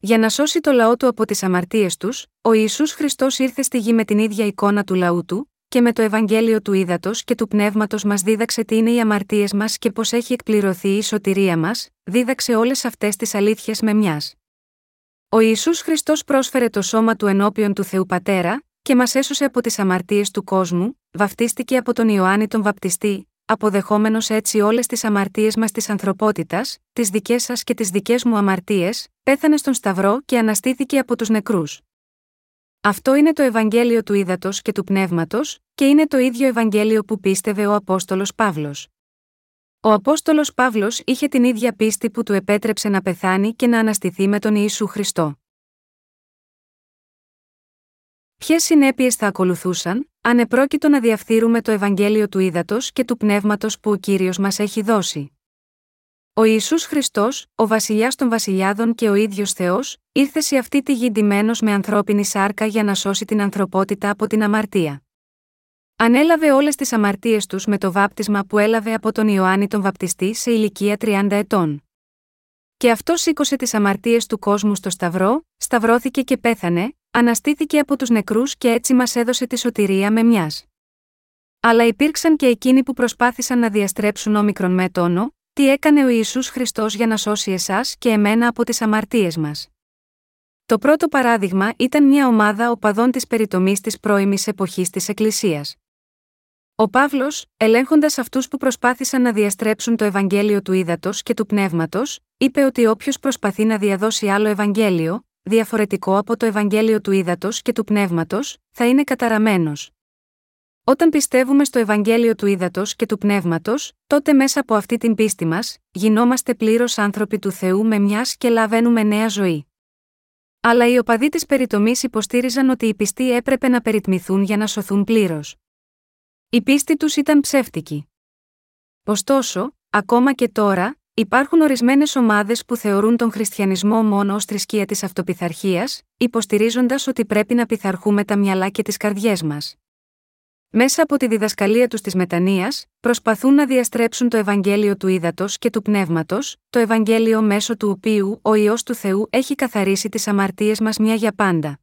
Για να σώσει το λαό του από τις αμαρτίες τους, ο Ιησούς Χριστός ήρθε στη γη με την ίδια εικόνα του λαού του και με το Ευαγγέλιο του Ύδατος και του Πνεύματος μας δίδαξε τι είναι οι αμαρτίες μας και πώς έχει εκπληρωθεί η σωτηρία μας, δίδαξε όλες αυτές τις αλήθειες με μιας. Ο Ιησούς Χριστός πρόσφερε το σώμα του ενώπιον του Θεού Πατέρα και μας έσωσε από τις αμαρτίες του κόσμου, βαπτίστηκε από τον Ιωάννη τον Βαπτιστή, αποδεχόμενος έτσι όλες τις αμαρτίες μας της ανθρωπότητας, τις δικές σας και τις δικές μου αμαρτίες, πέθανε στον Σταυρό και αναστήθηκε από τους νεκρούς. Αυτό είναι το Ευαγγέλιο του ύδατος και του πνεύματος, και είναι το ίδιο Ευαγγέλιο που πίστευε ο Απόστολος Παύλος. Ο Απόστολος Παύλος είχε την ίδια πίστη που του επέτρεψε να πεθάνει και να αναστηθεί με τον Ιησού Χριστό. Ποιες συνέπειες θα ακολουθούσαν, αν επρόκειτο να διαφθείρουμε το Ευαγγέλιο του ύδατος και του πνεύματος που ο Κύριος μας έχει δώσει? Ο Ιησούς Χριστός, ο Βασιλιάς των Βασιλιάδων και ο ίδιος Θεός, ήρθε σε αυτή τη γη ντυμένος με ανθρώπινη σάρκα για να σώσει την ανθρωπότητα από την αμαρτία. Ανέλαβε όλες τις αμαρτίες τους με το βάπτισμα που έλαβε από τον Ιωάννη τον Βαπτιστή σε ηλικία 30 ετών. Και αυτός σήκωσε τις αμαρτίες του κόσμου στο Σταυρό, σταυρώθηκε και πέθανε, αναστήθηκε από τους νεκρούς και έτσι μας έδωσε τη σωτηρία με μιας. Αλλά υπήρξαν και εκείνοι που προσπάθησαν να διαστρέψουν όμικρον με τόνο, τι έκανε ο Ιησούς Χριστός για να σώσει εσάς και εμένα από τις αμαρτίες μας. Το πρώτο παράδειγμα ήταν μια ομάδα οπαδών της περιτομής της πρώιμης εποχής της Εκκλησίας. Ο Παύλος, ελέγχοντας αυτούς που προσπάθησαν να διαστρέψουν το Ευαγγέλιο του ύδατος και του πνεύματος, είπε ότι όποιος προσπαθεί να διαδώσει άλλο Ευαγγέλιο, διαφορετικό από το Ευαγγέλιο του ύδατος και του πνεύματος, θα είναι καταραμένος. Όταν πιστεύουμε στο Ευαγγέλιο του ύδατος και του πνεύματος, τότε μέσα από αυτή την πίστη μας, γινόμαστε πλήρως άνθρωποι του Θεού με μιας και λαβαίνουμε νέα ζωή. Αλλά οι οπαδοί της περιτομής υποστήριζαν ότι οι πιστοί έπρεπε να περιτμηθούν για να σωθούν πλήρως. Η πίστη τους ήταν ψεύτικη. Ωστόσο, ακόμα και τώρα, υπάρχουν ορισμένες ομάδες που θεωρούν τον χριστιανισμό μόνο ως θρησκεία της αυτοπιθαρχίας, υποστηρίζοντας ότι πρέπει να πειθαρχούμε τα μυαλά και τις καρδιές μας. Μέσα από τη διδασκαλία τους της μετανοίας, προσπαθούν να διαστρέψουν το Ευαγγέλιο του ύδατος και του πνεύματος, το Ευαγγέλιο μέσω του οποίου ο Υιός του Θεού έχει καθαρίσει τις αμαρτίες μας μια για πάντα.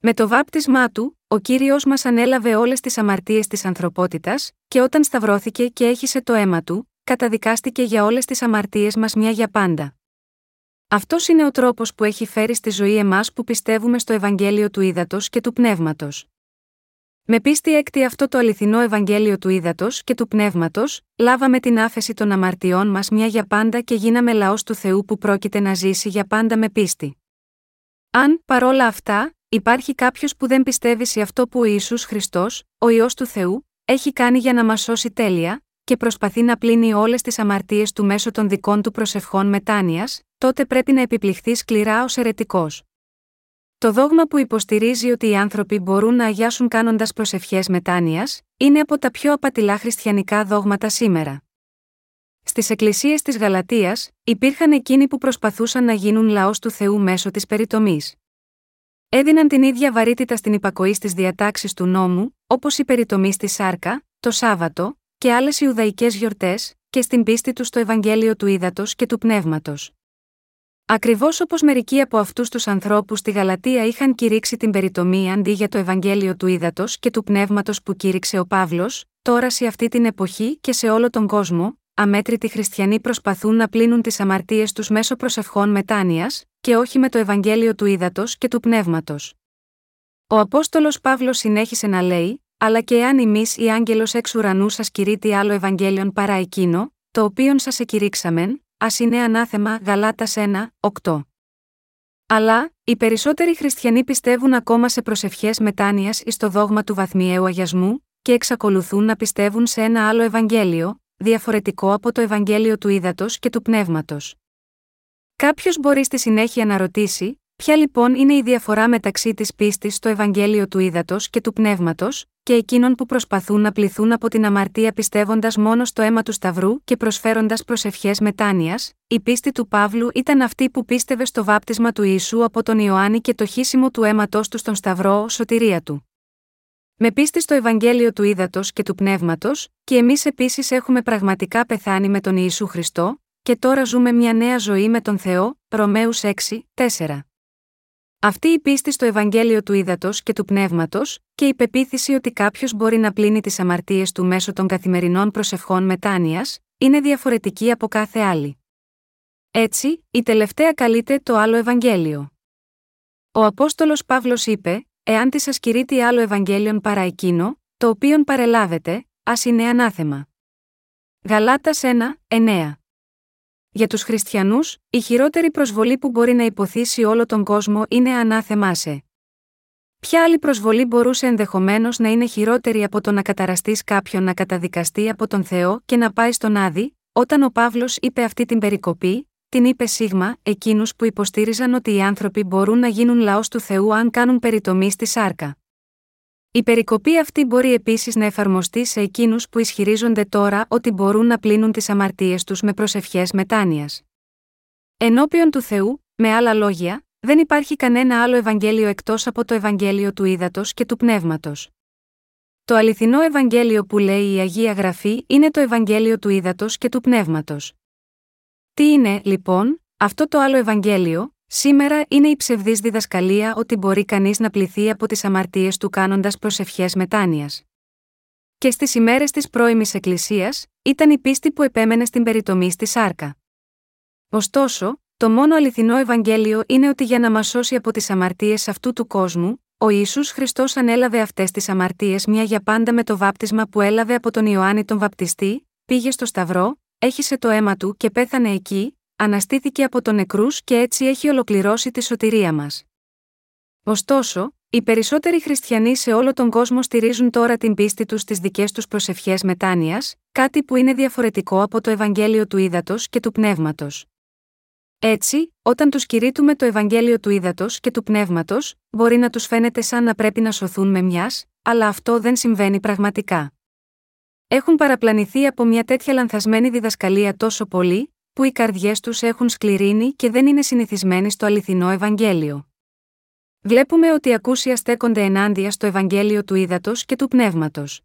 Με το βάπτισμά του, ο Κύριος μας ανέλαβε όλες τις αμαρτίες της ανθρωπότητας, και όταν σταυρώθηκε και έχισε το αίμα του, καταδικάστηκε για όλες τις αμαρτίες μας μια για πάντα. Αυτός είναι ο τρόπος που έχει φέρει στη ζωή εμάς που πιστεύουμε στο Ευαγγέλιο του ύδατος και του πνεύματος. Με πίστη έκτη αυτό το αληθινό Ευαγγέλιο του ύδατος και του πνεύματος, λάβαμε την άφεση των αμαρτιών μας μια για πάντα και γίναμε λαός του Θεού που πρόκειται να ζήσει για πάντα με πίστη. Αν, παρόλα αυτά, υπάρχει κάποιος που δεν πιστεύει σε αυτό που ο Ιησούς Χριστός, ο Υιός του Θεού, έχει κάνει για να μας σώσει τέλεια, και προσπαθεί να πλύνει όλες τις αμαρτίες του μέσω των δικών του προσευχών μετάνοιας, τότε πρέπει να επιπληχθεί σκληρά ως αιρετικός. Το δόγμα που υποστηρίζει ότι οι άνθρωποι μπορούν να αγιάσουν κάνοντας προσευχές μετάνοιας, είναι από τα πιο απατηλά χριστιανικά δόγματα σήμερα. Στις εκκλησίες της Γαλατίας, υπήρχαν εκείνοι που προσπαθούσαν να γίνουν λαός του Θεού μέσω της περιτομής. Έδιναν την ίδια βαρύτητα στην υπακοή στις διατάξεις του νόμου, όπως η περιτομή στη Σάρκα, το Σάββατο και άλλες Ιουδαϊκές γιορτές, και στην πίστη τους στο Ευαγγέλιο του ύδατος και του πνεύματος. Ακριβώς όπως μερικοί από αυτούς τους ανθρώπους στη Γαλατεία είχαν κηρύξει την περιτομή αντί για το Ευαγγέλιο του ύδατος και του πνεύματος που κήρυξε ο Παύλος, τώρα σε αυτή την εποχή και σε όλο τον κόσμο, αμέτρητοι χριστιανοί προσπαθούν να πλύνουν τις αμαρτίες τους μέσω προσευχών μετάνοιας, και όχι με το Ευαγγέλιο του ύδατος και του πνεύματος. Ο Απόστολος Παύλος συνέχισε να λέει: Αλλά και εάν εμείς ή άγγελος εξ ουρανού σας κηρύττει άλλο Ευαγγέλιον παρά εκείνο, το οποίον σας εκηρύξαμεν, ας είναι ανάθεμα. Γαλάτας 1:8. Αλλά, οι περισσότεροι χριστιανοί πιστεύουν ακόμα σε προσευχές μετάνοιας ή στο δόγμα του βαθμιαίου αγιασμού, και εξακολουθούν να πιστεύουν σε ένα άλλο Ευαγγέλιο, διαφορετικό από το Ευαγγέλιο του ύδατος και του πνεύματος. Κάποιος μπορεί στη συνέχεια να ρωτήσει: ποια λοιπόν είναι η διαφορά μεταξύ της πίστης στο Ευαγγέλιο του ύδατος και του πνεύματος, και εκείνων που προσπαθούν να πληθούν από την αμαρτία πιστεύοντας μόνο στο αίμα του Σταυρού και προσφέροντας προσευχές μετάνοιας? Η πίστη του Παύλου ήταν αυτή που πίστευε στο βάπτισμα του Ιησού από τον Ιωάννη και το χύσιμο του αίματος του στον Σταυρό ως σωτηρία του. Με πίστη στο Ευαγγέλιο του ύδατος και του πνεύματος, και εμείς επίσης έχουμε πραγματικά πεθάνει με τον Ιησού Χριστό, και τώρα ζούμε μια νέα ζωή με τον Θεό. Ρωμαίους 6:4. Αυτή η πίστη στο Ευαγγέλιο του ύδατος και του πνεύματος, και η πεποίθηση ότι κάποιος μπορεί να πλύνει τις αμαρτίες του μέσω των καθημερινών προσευχών μετάνοιας, είναι διαφορετική από κάθε άλλη. Έτσι, η τελευταία καλείται το άλλο Ευαγγέλιο. Ο Απόστολος Παύλος είπε: Εάν τη σας κηρύττει άλλο Ευαγγέλιον παρά εκείνο, το οποίον παρελάβετε, ας είναι ανάθεμα. Γαλάτας 1:9. Για τους χριστιανούς, η χειρότερη προσβολή που μπορεί να υποθήσει όλο τον κόσμο είναι ανάθεμά σε. Ποια άλλη προσβολή μπορούσε ενδεχομένως να είναι χειρότερη από το να καταραστείς κάποιον να καταδικαστεί από τον Θεό και να πάει στον Άδη? Όταν ο Παύλος είπε αυτή την περικοπή, την είπε σίγμα εκείνους που υποστήριζαν ότι οι άνθρωποι μπορούν να γίνουν λαός του Θεού αν κάνουν περιτομή στη σάρκα. Η περικοπή αυτή μπορεί επίσης να εφαρμοστεί σε εκείνους που ισχυρίζονται τώρα ότι μπορούν να πλύνουν τις αμαρτίες τους με προσευχές μετάνοιας. Ενώπιον του Θεού, με άλλα λόγια, δεν υπάρχει κανένα άλλο Ευαγγέλιο εκτός από το Ευαγγέλιο του ύδατος και του πνεύματος. Το αληθινό Ευαγγέλιο που λέει η Αγία Γραφή είναι το Ευαγγέλιο του ύδατος και του πνεύματος. Τι είναι, λοιπόν, αυτό το άλλο Ευαγγέλιο? Σήμερα είναι η ψευδής διδασκαλία ότι μπορεί κανείς να πληθεί από τις αμαρτίες του κάνοντας προσευχές μετάνοιας. Και στις ημέρες της πρώιμης Εκκλησίας, ήταν η πίστη που επέμενε στην περιτομή στη σάρκα. Ωστόσο, το μόνο αληθινό Ευαγγέλιο είναι ότι για να μας σώσει από τις αμαρτίες αυτού του κόσμου, ο Ιησούς Χριστός ανέλαβε αυτές τις αμαρτίες μια για πάντα με το βάπτισμα που έλαβε από τον Ιωάννη τον Βαπτιστή, πήγε στο Σταυρό, έχισε το αίμα του και πέθανε εκεί. Αναστήθηκε από τον νεκρούς και έτσι έχει ολοκληρώσει τη σωτηρία μας. Ωστόσο, οι περισσότεροι χριστιανοί σε όλο τον κόσμο στηρίζουν τώρα την πίστη τους στις δικές τους προσευχές μετάνοιας, κάτι που είναι διαφορετικό από το Ευαγγέλιο του ύδατος και του πνεύματος. Έτσι, όταν τους κηρύττουμε το Ευαγγέλιο του ύδατος και του πνεύματος, μπορεί να τους φαίνεται σαν να πρέπει να σωθούν με μιας, αλλά αυτό δεν συμβαίνει πραγματικά. Έχουν παραπλανηθεί από μια τέτοια λανθασμένη διδασκαλία τόσο πολύ, που οι καρδιές τους έχουν σκληρίνει και δεν είναι συνηθισμένοι στο αληθινό Ευαγγέλιο. Βλέπουμε ότι ακούσια στέκονται ενάντια στο Ευαγγέλιο του ύδατος και του πνεύματος.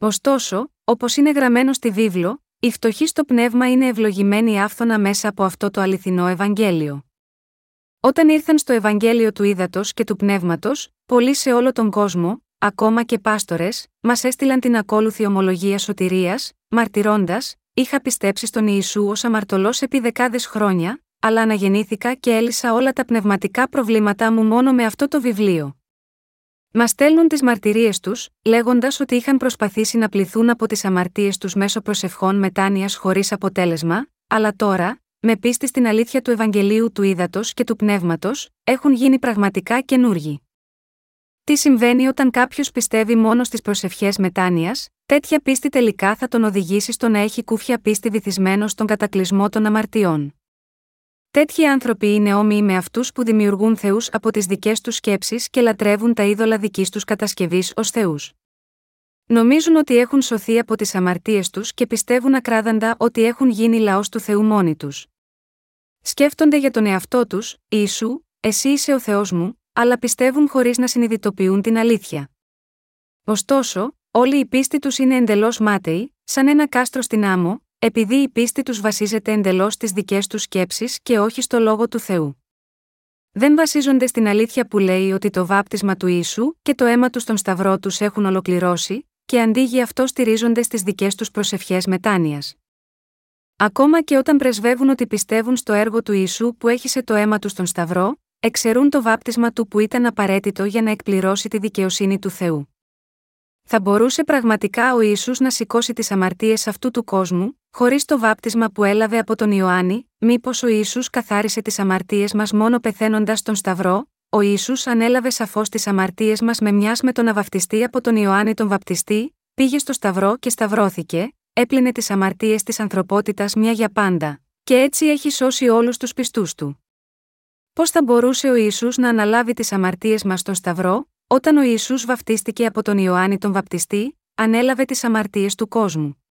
Ωστόσο, όπως είναι γραμμένο στη βίβλο, οι φτωχοί στο πνεύμα είναι ευλογημένοι άφθονα μέσα από αυτό το αληθινό Ευαγγέλιο. Όταν ήρθαν στο Ευαγγέλιο του ύδατος και του πνεύματος, πολλοί σε όλο τον κόσμο, ακόμα και πάστορες, μας έστειλαν την ακόλουθη ομολογία σωτηρίας, μαρτυρώντας: «Είχα πιστέψει στον Ιησού ως αμαρτωλός επί δεκάδες χρόνια, αλλά αναγεννήθηκα και έλυσα όλα τα πνευματικά προβλήματά μου μόνο με αυτό το βιβλίο». Μας στέλνουν τις μαρτυρίες τους, λέγοντας ότι είχαν προσπαθήσει να πληθούν από τις αμαρτίες τους μέσω προσευχών μετάνοιας χωρίς αποτέλεσμα, αλλά τώρα, με πίστη στην αλήθεια του Ευαγγελίου του ύδατος και του πνεύματος, έχουν γίνει πραγματικά καινούργοι. Τι συμβαίνει όταν κάποιος πιστεύει μόνο στις προσευχές μετάνοιας? Τέτοια πίστη τελικά θα τον οδηγήσει στο να έχει κούφια πίστη βυθισμένο στον κατακλυσμό των αμαρτιών. Τέτοιοι άνθρωποι είναι όμοιοι με αυτούς που δημιουργούν θεούς από τις δικές τους σκέψεις και λατρεύουν τα είδωλα δικής τους κατασκευής ως θεούς. Νομίζουν ότι έχουν σωθεί από τις αμαρτίες τους και πιστεύουν ακράδαντα ότι έχουν γίνει λαός του Θεού μόνοι τους. Σκέφτονται για τον εαυτό τους: «Ιησού, εσύ είσαι ο Θεός μου», αλλά πιστεύουν χωρίς να συνειδητοποιούν την αλήθεια. Ωστόσο, όλη η πίστη τους είναι εντελώς μάταιη, σαν ένα κάστρο στην άμμο, επειδή η πίστη τους βασίζεται εντελώς στις δικές τους σκέψεις και όχι στο λόγο του Θεού. Δεν βασίζονται στην αλήθεια που λέει ότι το βάπτισμα του Ιησού και το αίμα του στον Σταυρό τους έχουν ολοκληρώσει, και αντί γι' αυτό στηρίζονται στις δικές τους προσευχές μετάνοιας. Ακόμα και όταν πρεσβεύουν ότι πιστεύουν στο έργο του Ιησού που έχισε το αίμα του στον Σταυρό, εξαιρούν το βάπτισμα του που ήταν απαραίτητο για να εκπληρώσει τη δικαιοσύνη του Θεού. Θα μπορούσε πραγματικά ο Ιησούς να σηκώσει τις αμαρτίες αυτού του κόσμου, χωρίς το βάπτισμα που έλαβε από τον Ιωάννη? Μήπως ο Ιησούς καθάρισε τις αμαρτίες μας μόνο πεθαίνοντας στον Σταυρό? Ο Ιησούς ανέλαβε σαφώς τις αμαρτίες μας με μιας με το να βαπτιστεί από τον Ιωάννη τον Βαπτιστή, πήγε στο Σταυρό και σταυρώθηκε, έπλυνε τις αμαρτίες της ανθρωπότητας μια για πάντα, και έτσι έχει σώσει όλους τους πιστούς του. Πώς θα μπορούσε ο Ιησούς να αναλάβει τις αμαρτίες μας στον Σταυρό? Όταν ο Ιησούς βαπτίστηκε από τον Ιωάννη τον Βαπτιστή, ανέλαβε τις αμαρτίες του κόσμου.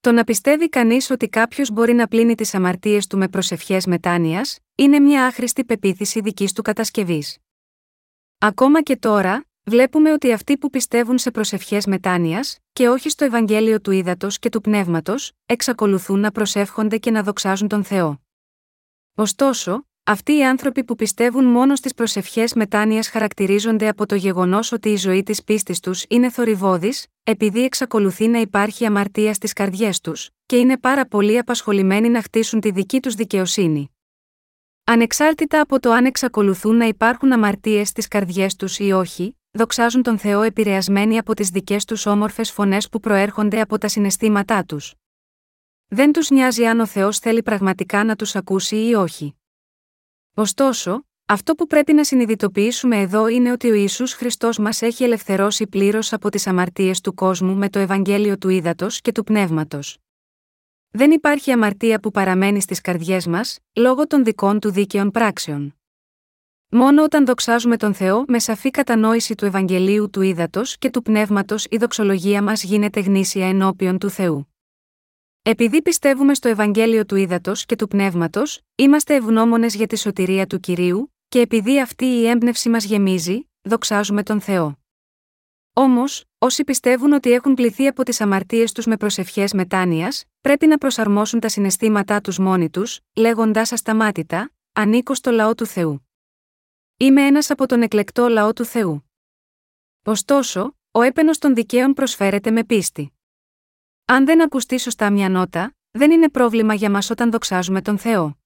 Το να πιστεύει κανείς ότι κάποιος μπορεί να πλύνει τις αμαρτίες του με προσευχές μετάνοιας, είναι μια άχρηστη πεποίθηση δικής του κατασκευής. Ακόμα και τώρα, βλέπουμε ότι αυτοί που πιστεύουν σε προσευχές μετάνοιας, και όχι στο Ευαγγέλιο του ύδατος και του πνεύματος, εξακολουθούν να προσεύχονται και να δοξάζουν τον Θεό. Ωστόσο, αυτοί οι άνθρωποι που πιστεύουν μόνο στις προσευχές μετάνοιας χαρακτηρίζονται από το γεγονός ότι η ζωή της πίστης τους είναι θορυβώδης, επειδή εξακολουθεί να υπάρχει αμαρτία στις καρδιές τους, και είναι πάρα πολύ απασχολημένοι να χτίσουν τη δική τους δικαιοσύνη. Ανεξάρτητα από το αν εξακολουθούν να υπάρχουν αμαρτίες στις καρδιές τους ή όχι, δοξάζουν τον Θεό επηρεασμένοι από τις δικές τους όμορφες φωνές που προέρχονται από τα συναισθήματά τους. Δεν τους νοιάζει αν ο Θεός θέλει πραγματικά να τους ακούσει ή όχι. Ωστόσο, Αυτό που πρέπει να συνειδητοποιήσουμε εδώ είναι ότι ο Ιησούς Χριστός μας έχει ελευθερώσει πλήρως από τις αμαρτίες του κόσμου με το Ευαγγέλιο του ύδατος και του Πνεύματος. Δεν υπάρχει αμαρτία που παραμένει στις καρδιές μας, λόγω των δικών του δίκαιων πράξεων. Μόνο όταν δοξάζουμε τον Θεό με σαφή κατανόηση του Ευαγγελίου του ύδατος και του Πνεύματος η δοξολογία μας γίνεται γνήσια ενώπιον του Θεού. Επειδή πιστεύουμε στο Ευαγγέλιο του ύδατος και του Πνεύματος, είμαστε ευγνώμονες για τη σωτηρία του Κυρίου, και επειδή αυτή η έμπνευση μας γεμίζει, δοξάζουμε τον Θεό. Όμως, όσοι πιστεύουν ότι έχουν πληθεί από τις αμαρτίες τους με προσευχές μετάνοιας, πρέπει να προσαρμόσουν τα συναισθήματά τους μόνοι τους, λέγοντας ασταμάτητα: «Ανήκω στο λαό του Θεού. Είμαι ένας από τον εκλεκτό λαό του Θεού». Ωστόσο, ο έπαινος των δικαίων προσφέρεται με πίστη. Αν δεν ακουστεί σωστά μια νότα, δεν είναι πρόβλημα για μας όταν δοξάζουμε τον Θεό.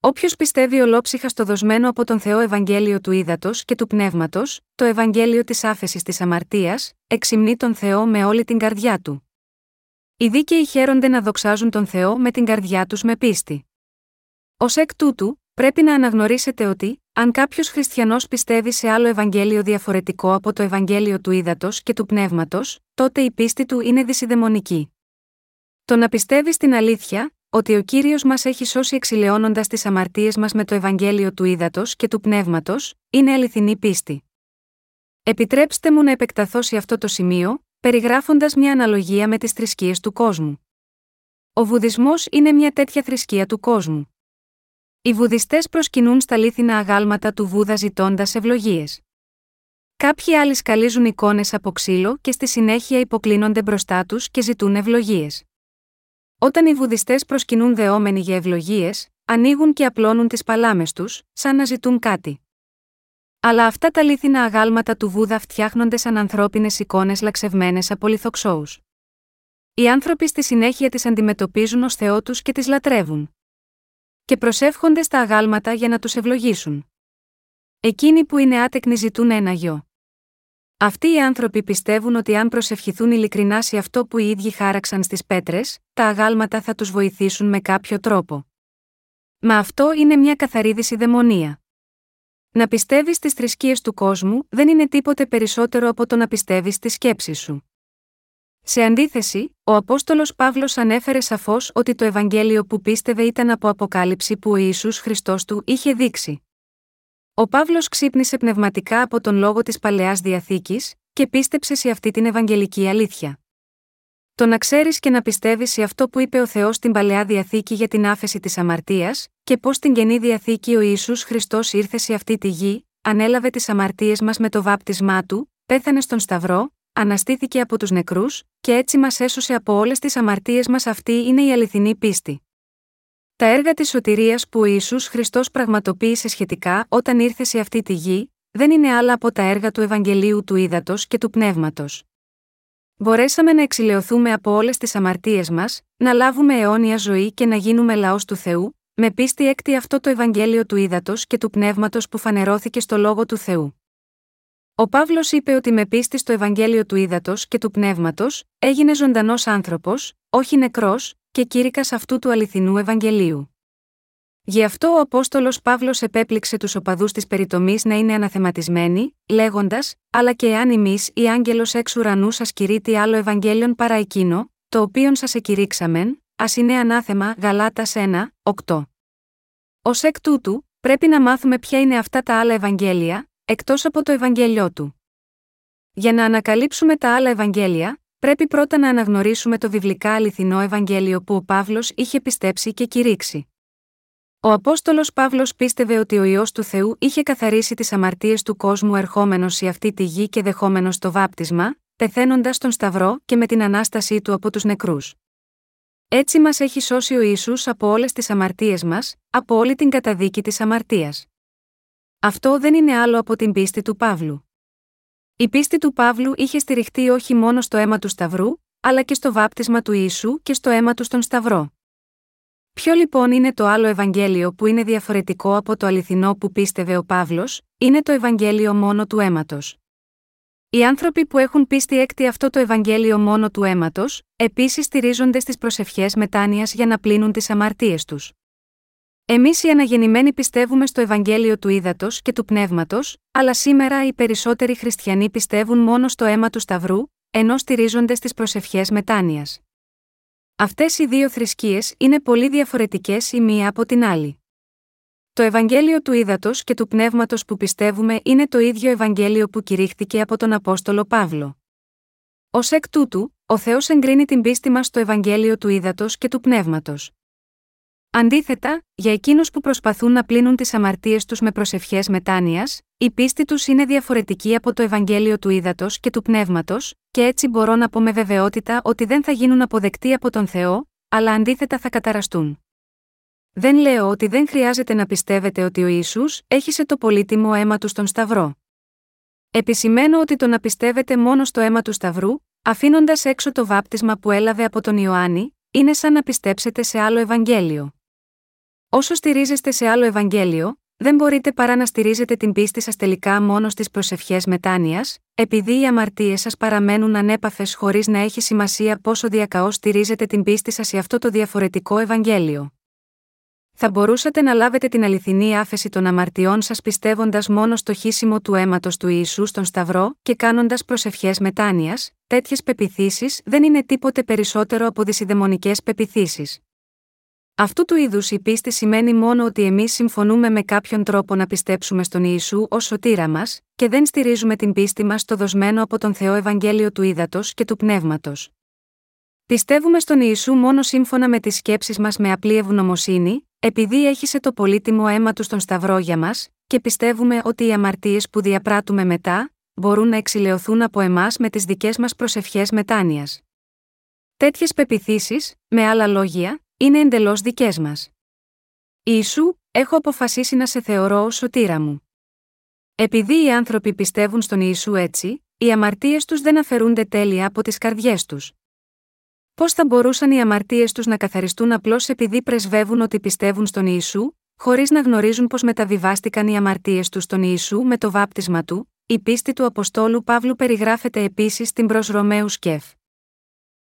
Όποιος πιστεύει ολόψυχα στο δοσμένο από τον Θεό Ευαγγέλιο του ύδατος και του Πνεύματος, το Ευαγγέλιο της άφεσης της αμαρτίας, εξυμνεί τον Θεό με όλη την καρδιά του. Οι δίκαιοι χαίρονται να δοξάζουν τον Θεό με την καρδιά τους με πίστη. Ως εκ τούτου, πρέπει να αναγνωρίσετε ότι, αν κάποιος χριστιανός πιστεύει σε άλλο Ευαγγέλιο διαφορετικό από το Ευαγγέλιο του ύδατος και του Πνεύματος, τότε η πίστη του είναι δυσυδαιμονική. Το να πιστεύει στην αλήθεια, ότι ο Κύριος μας έχει σώσει εξηλαιώνοντας τις αμαρτίες μας με το Ευαγγέλιο του ύδατος και του Πνεύματος, είναι αληθινή πίστη. Επιτρέψτε μου να επεκταθώ σε αυτό το σημείο, περιγράφοντας μια αναλογία με τις θρησκείες του κόσμου. Ο βουδισμός είναι μια τέτοια θρησκεία του κόσμου. Οι βουδιστές προσκυνούν στα λίθινα αγάλματα του Βούδα ζητώντας ευλογίες. Κάποιοι άλλοι σκαλίζουν εικόνες από ξύλο και στη συνέχεια υποκλίνονται μπροστά τους και ζητούν ευλογίες. Όταν οι βουδιστές προσκυνούν δεόμενοι για ευλογίες, ανοίγουν και απλώνουν τις παλάμες τους, σαν να ζητούν κάτι. Αλλά αυτά τα λίθινα αγάλματα του Βούδα φτιάχνονται σαν ανθρώπινες εικόνες λαξευμένες από λιθοξώους. Οι άνθρωποι στη συνέχεια τις αντιμετωπίζουν ως Θεό τους και τις λατρεύουν. Και προσεύχονται στα αγάλματα για να τους ευλογήσουν. Εκείνοι που είναι άτεκνοι ζητούν ένα γιο. Αυτοί οι άνθρωποι πιστεύουν ότι αν προσευχηθούν ειλικρινά σε αυτό που οι ίδιοι χάραξαν στις πέτρες, τα αγάλματα θα τους βοηθήσουν με κάποιο τρόπο. Μα αυτό είναι μια καθαρή δυσυδαιμονία. Να πιστεύεις στις θρησκείες του κόσμου δεν είναι τίποτε περισσότερο από το να πιστεύεις στη σκέψη σου. Σε αντίθεση, ο Απόστολος Παύλος ανέφερε σαφώς ότι το Ευαγγέλιο που πίστευε ήταν από αποκάλυψη που ο Ιησούς Χριστός του είχε δείξει. Ο Παύλος ξύπνησε πνευματικά από τον λόγο της Παλαιάς Διαθήκης και πίστεψε σε αυτή την Ευαγγελική αλήθεια. Το να ξέρεις και να πιστεύεις σε αυτό που είπε ο Θεός στην Παλαιά Διαθήκη για την άφεση της αμαρτίας και πώς στην Καινή Διαθήκη ο Ιησούς Χριστός ήρθε σε αυτή τη γη, ανέλαβε τις αμαρτίες μας με το βάπτισμά του, πέθανε στον Σταυρό, αναστήθηκε από τους νεκρούς και έτσι μας έσωσε από όλες τις αμαρτίες μας. Αυτή είναι η αληθινή πίστη. Τα έργα της σωτηρίας που ο Ιησούς Χριστός πραγματοποίησε σχετικά όταν ήρθε σε αυτή τη γη, δεν είναι άλλα από τα έργα του Ευαγγελίου του ύδατος και του Πνεύματος. Μπορέσαμε να εξηλαιωθούμε από όλες τις αμαρτίες μας, να λάβουμε αιώνια ζωή και να γίνουμε λαός του Θεού, με πίστη έκτη αυτό το Ευαγγέλιο του ύδατος και του Πνεύματος που φανερώθηκε στο λόγο του Θεού. Ο Παύλος είπε ότι με πίστη στο Ευαγγέλιο του ύδατος και του Πνεύματος, έγινε ζωντανός άνθρωπος, όχι νεκρός, και κήρυκας αυτού του αληθινού Ευαγγελίου. Γι' αυτό ο Απόστολος Παύλος επέπληξε τους οπαδούς της περιτομής να είναι αναθεματισμένοι, λέγοντας: «Αλλά και εάν εμείς ή άγγελος εξ ουρανού σας κηρύττει άλλο Ευαγγέλιον παρά εκείνο, το οποίον σας εκηρύξαμεν, ας είναι ανάθεμα». Γαλάτας 1:8. Ως εκ τούτου, πρέπει να μάθουμε ποια είναι αυτά τα άλλα Ευαγγέλια, εκτός από το Ευαγγέλιο του. Για να ανακαλύψουμε τα άλλα Ευαγγέλια, πρέπει πρώτα να αναγνωρίσουμε το βιβλικά αληθινό Ευαγγέλιο που ο Παύλος είχε πιστέψει και κηρύξει. Ο Απόστολος Παύλος πίστευε ότι ο Υιός του Θεού είχε καθαρίσει τις αμαρτίες του κόσμου ερχόμενος σε αυτή τη γη και δεχόμενος το βάπτισμα, πεθαίνοντας στον Σταυρό και με την Ανάστασή του από τους νεκρούς. Έτσι μας έχει σώσει ο Ιησούς από όλες τις αμαρτίες μας, από όλη την καταδίκη της αμαρτίας. Αυτό δεν είναι άλλο από την πίστη του Παύλου. Η πίστη του Παύλου είχε στηριχτεί όχι μόνο στο αίμα του Σταυρού, αλλά και στο βάπτισμα του Ιησού και στο αίμα του στον Σταυρό. Ποιο λοιπόν είναι το άλλο Ευαγγέλιο που είναι διαφορετικό από το αληθινό που πίστευε ο Παύλος? Είναι το Ευαγγέλιο μόνο του αίματος. Οι άνθρωποι που έχουν πίστη έκτη αυτό το Ευαγγέλιο μόνο του αίματος, επίσης στηρίζονται στις προσευχές μετάνοιας για να πλύνουν τις αμαρτίες τους. Εμείς οι αναγεννημένοι πιστεύουμε στο Ευαγγέλιο του ύδατος και του πνεύματος, αλλά σήμερα οι περισσότεροι χριστιανοί πιστεύουν μόνο στο αίμα του Σταυρού, ενώ στηρίζονται στις προσευχές μετάνοιας. Αυτές οι δύο θρησκείες είναι πολύ διαφορετικές η μία από την άλλη. Το Ευαγγέλιο του ύδατος και του πνεύματος που πιστεύουμε είναι το ίδιο Ευαγγέλιο που κηρύχθηκε από τον Απόστολο Παύλο. Ως εκ τούτου, ο Θεός εγκρίνει την πίστη μας στο Ευαγγέλιο του ύδατος και του πνεύματος. Αντίθετα, για εκείνους που προσπαθούν να πλύνουν τις αμαρτίες τους με προσευχές μετάνοιας, η πίστη τους είναι διαφορετική από το Ευαγγέλιο του ύδατος και του πνεύματος, και έτσι μπορώ να πω με βεβαιότητα ότι δεν θα γίνουν αποδεκτοί από τον Θεό, αλλά αντίθετα θα καταραστούν. Δεν λέω ότι δεν χρειάζεται να πιστεύετε ότι ο Ιησούς έχισε το πολύτιμο αίμα του στον Σταυρό. Επισημαίνω ότι το να πιστεύετε μόνο στο αίμα του Σταυρού, αφήνοντας έξω το βάπτισμα που έλαβε από τον Ιωάννη, είναι σαν να πιστέψετε σε άλλο Ευαγγέλιο. Όσο στηρίζεστε σε άλλο Ευαγγέλιο, δεν μπορείτε παρά να στηρίζετε την πίστη σας τελικά μόνο στις προσευχές μετάνοιας, επειδή οι αμαρτίες σας παραμένουν ανέπαφες χωρίς να έχει σημασία πόσο διακαώς στηρίζετε την πίστη σας σε αυτό το διαφορετικό Ευαγγέλιο. Θα μπορούσατε να λάβετε την αληθινή άφεση των αμαρτιών σας πιστεύοντας μόνο στο χύσιμο του αίματος του Ιησού στον Σταυρό και κάνοντας προσευχές μετάνοιας. Τέτοιες πεποιθήσεις δεν είναι τίποτε περισσότερο από δυσιδαιμονικές πεποιθήσεις. Αυτού του είδους η πίστη σημαίνει μόνο ότι εμείς συμφωνούμε με κάποιον τρόπο να πιστέψουμε στον Ιησού ως σωτήρα μας, και δεν στηρίζουμε την πίστη μας στο δοσμένο από τον Θεό Ευαγγέλιο του ύδατος και του πνεύματος. Πιστεύουμε στον Ιησού μόνο σύμφωνα με τις σκέψεις μας με απλή ευγνωμοσύνη, επειδή έχισε το πολύτιμο αίμα του στον Σταυρό για μας, και πιστεύουμε ότι οι αμαρτίες που διαπράττουμε μετά μπορούν να εξηλαιωθούν από εμάς με τις δικές μας προσευχές μετάνοιας. Τέτοιες πεποιθήσεις, με άλλα λόγια, είναι εντελώς δικές μας. Ιησού, έχω αποφασίσει να σε θεωρώ ως σωτήρα μου. Επειδή οι άνθρωποι πιστεύουν στον Ιησού έτσι, οι αμαρτίες τους δεν αφαιρούνται τέλεια από τις καρδιές τους. Πώς θα μπορούσαν οι αμαρτίες τους να καθαριστούν απλώς επειδή πρεσβεύουν ότι πιστεύουν στον Ιησού, χωρίς να γνωρίζουν πώς μεταβιβάστηκαν οι αμαρτίες τους στον Ιησού με το βάπτισμα του? Η πίστη του Αποστόλου Παύλου περιγράφεται επίσης στην προς Ρωμαίους Κεφ.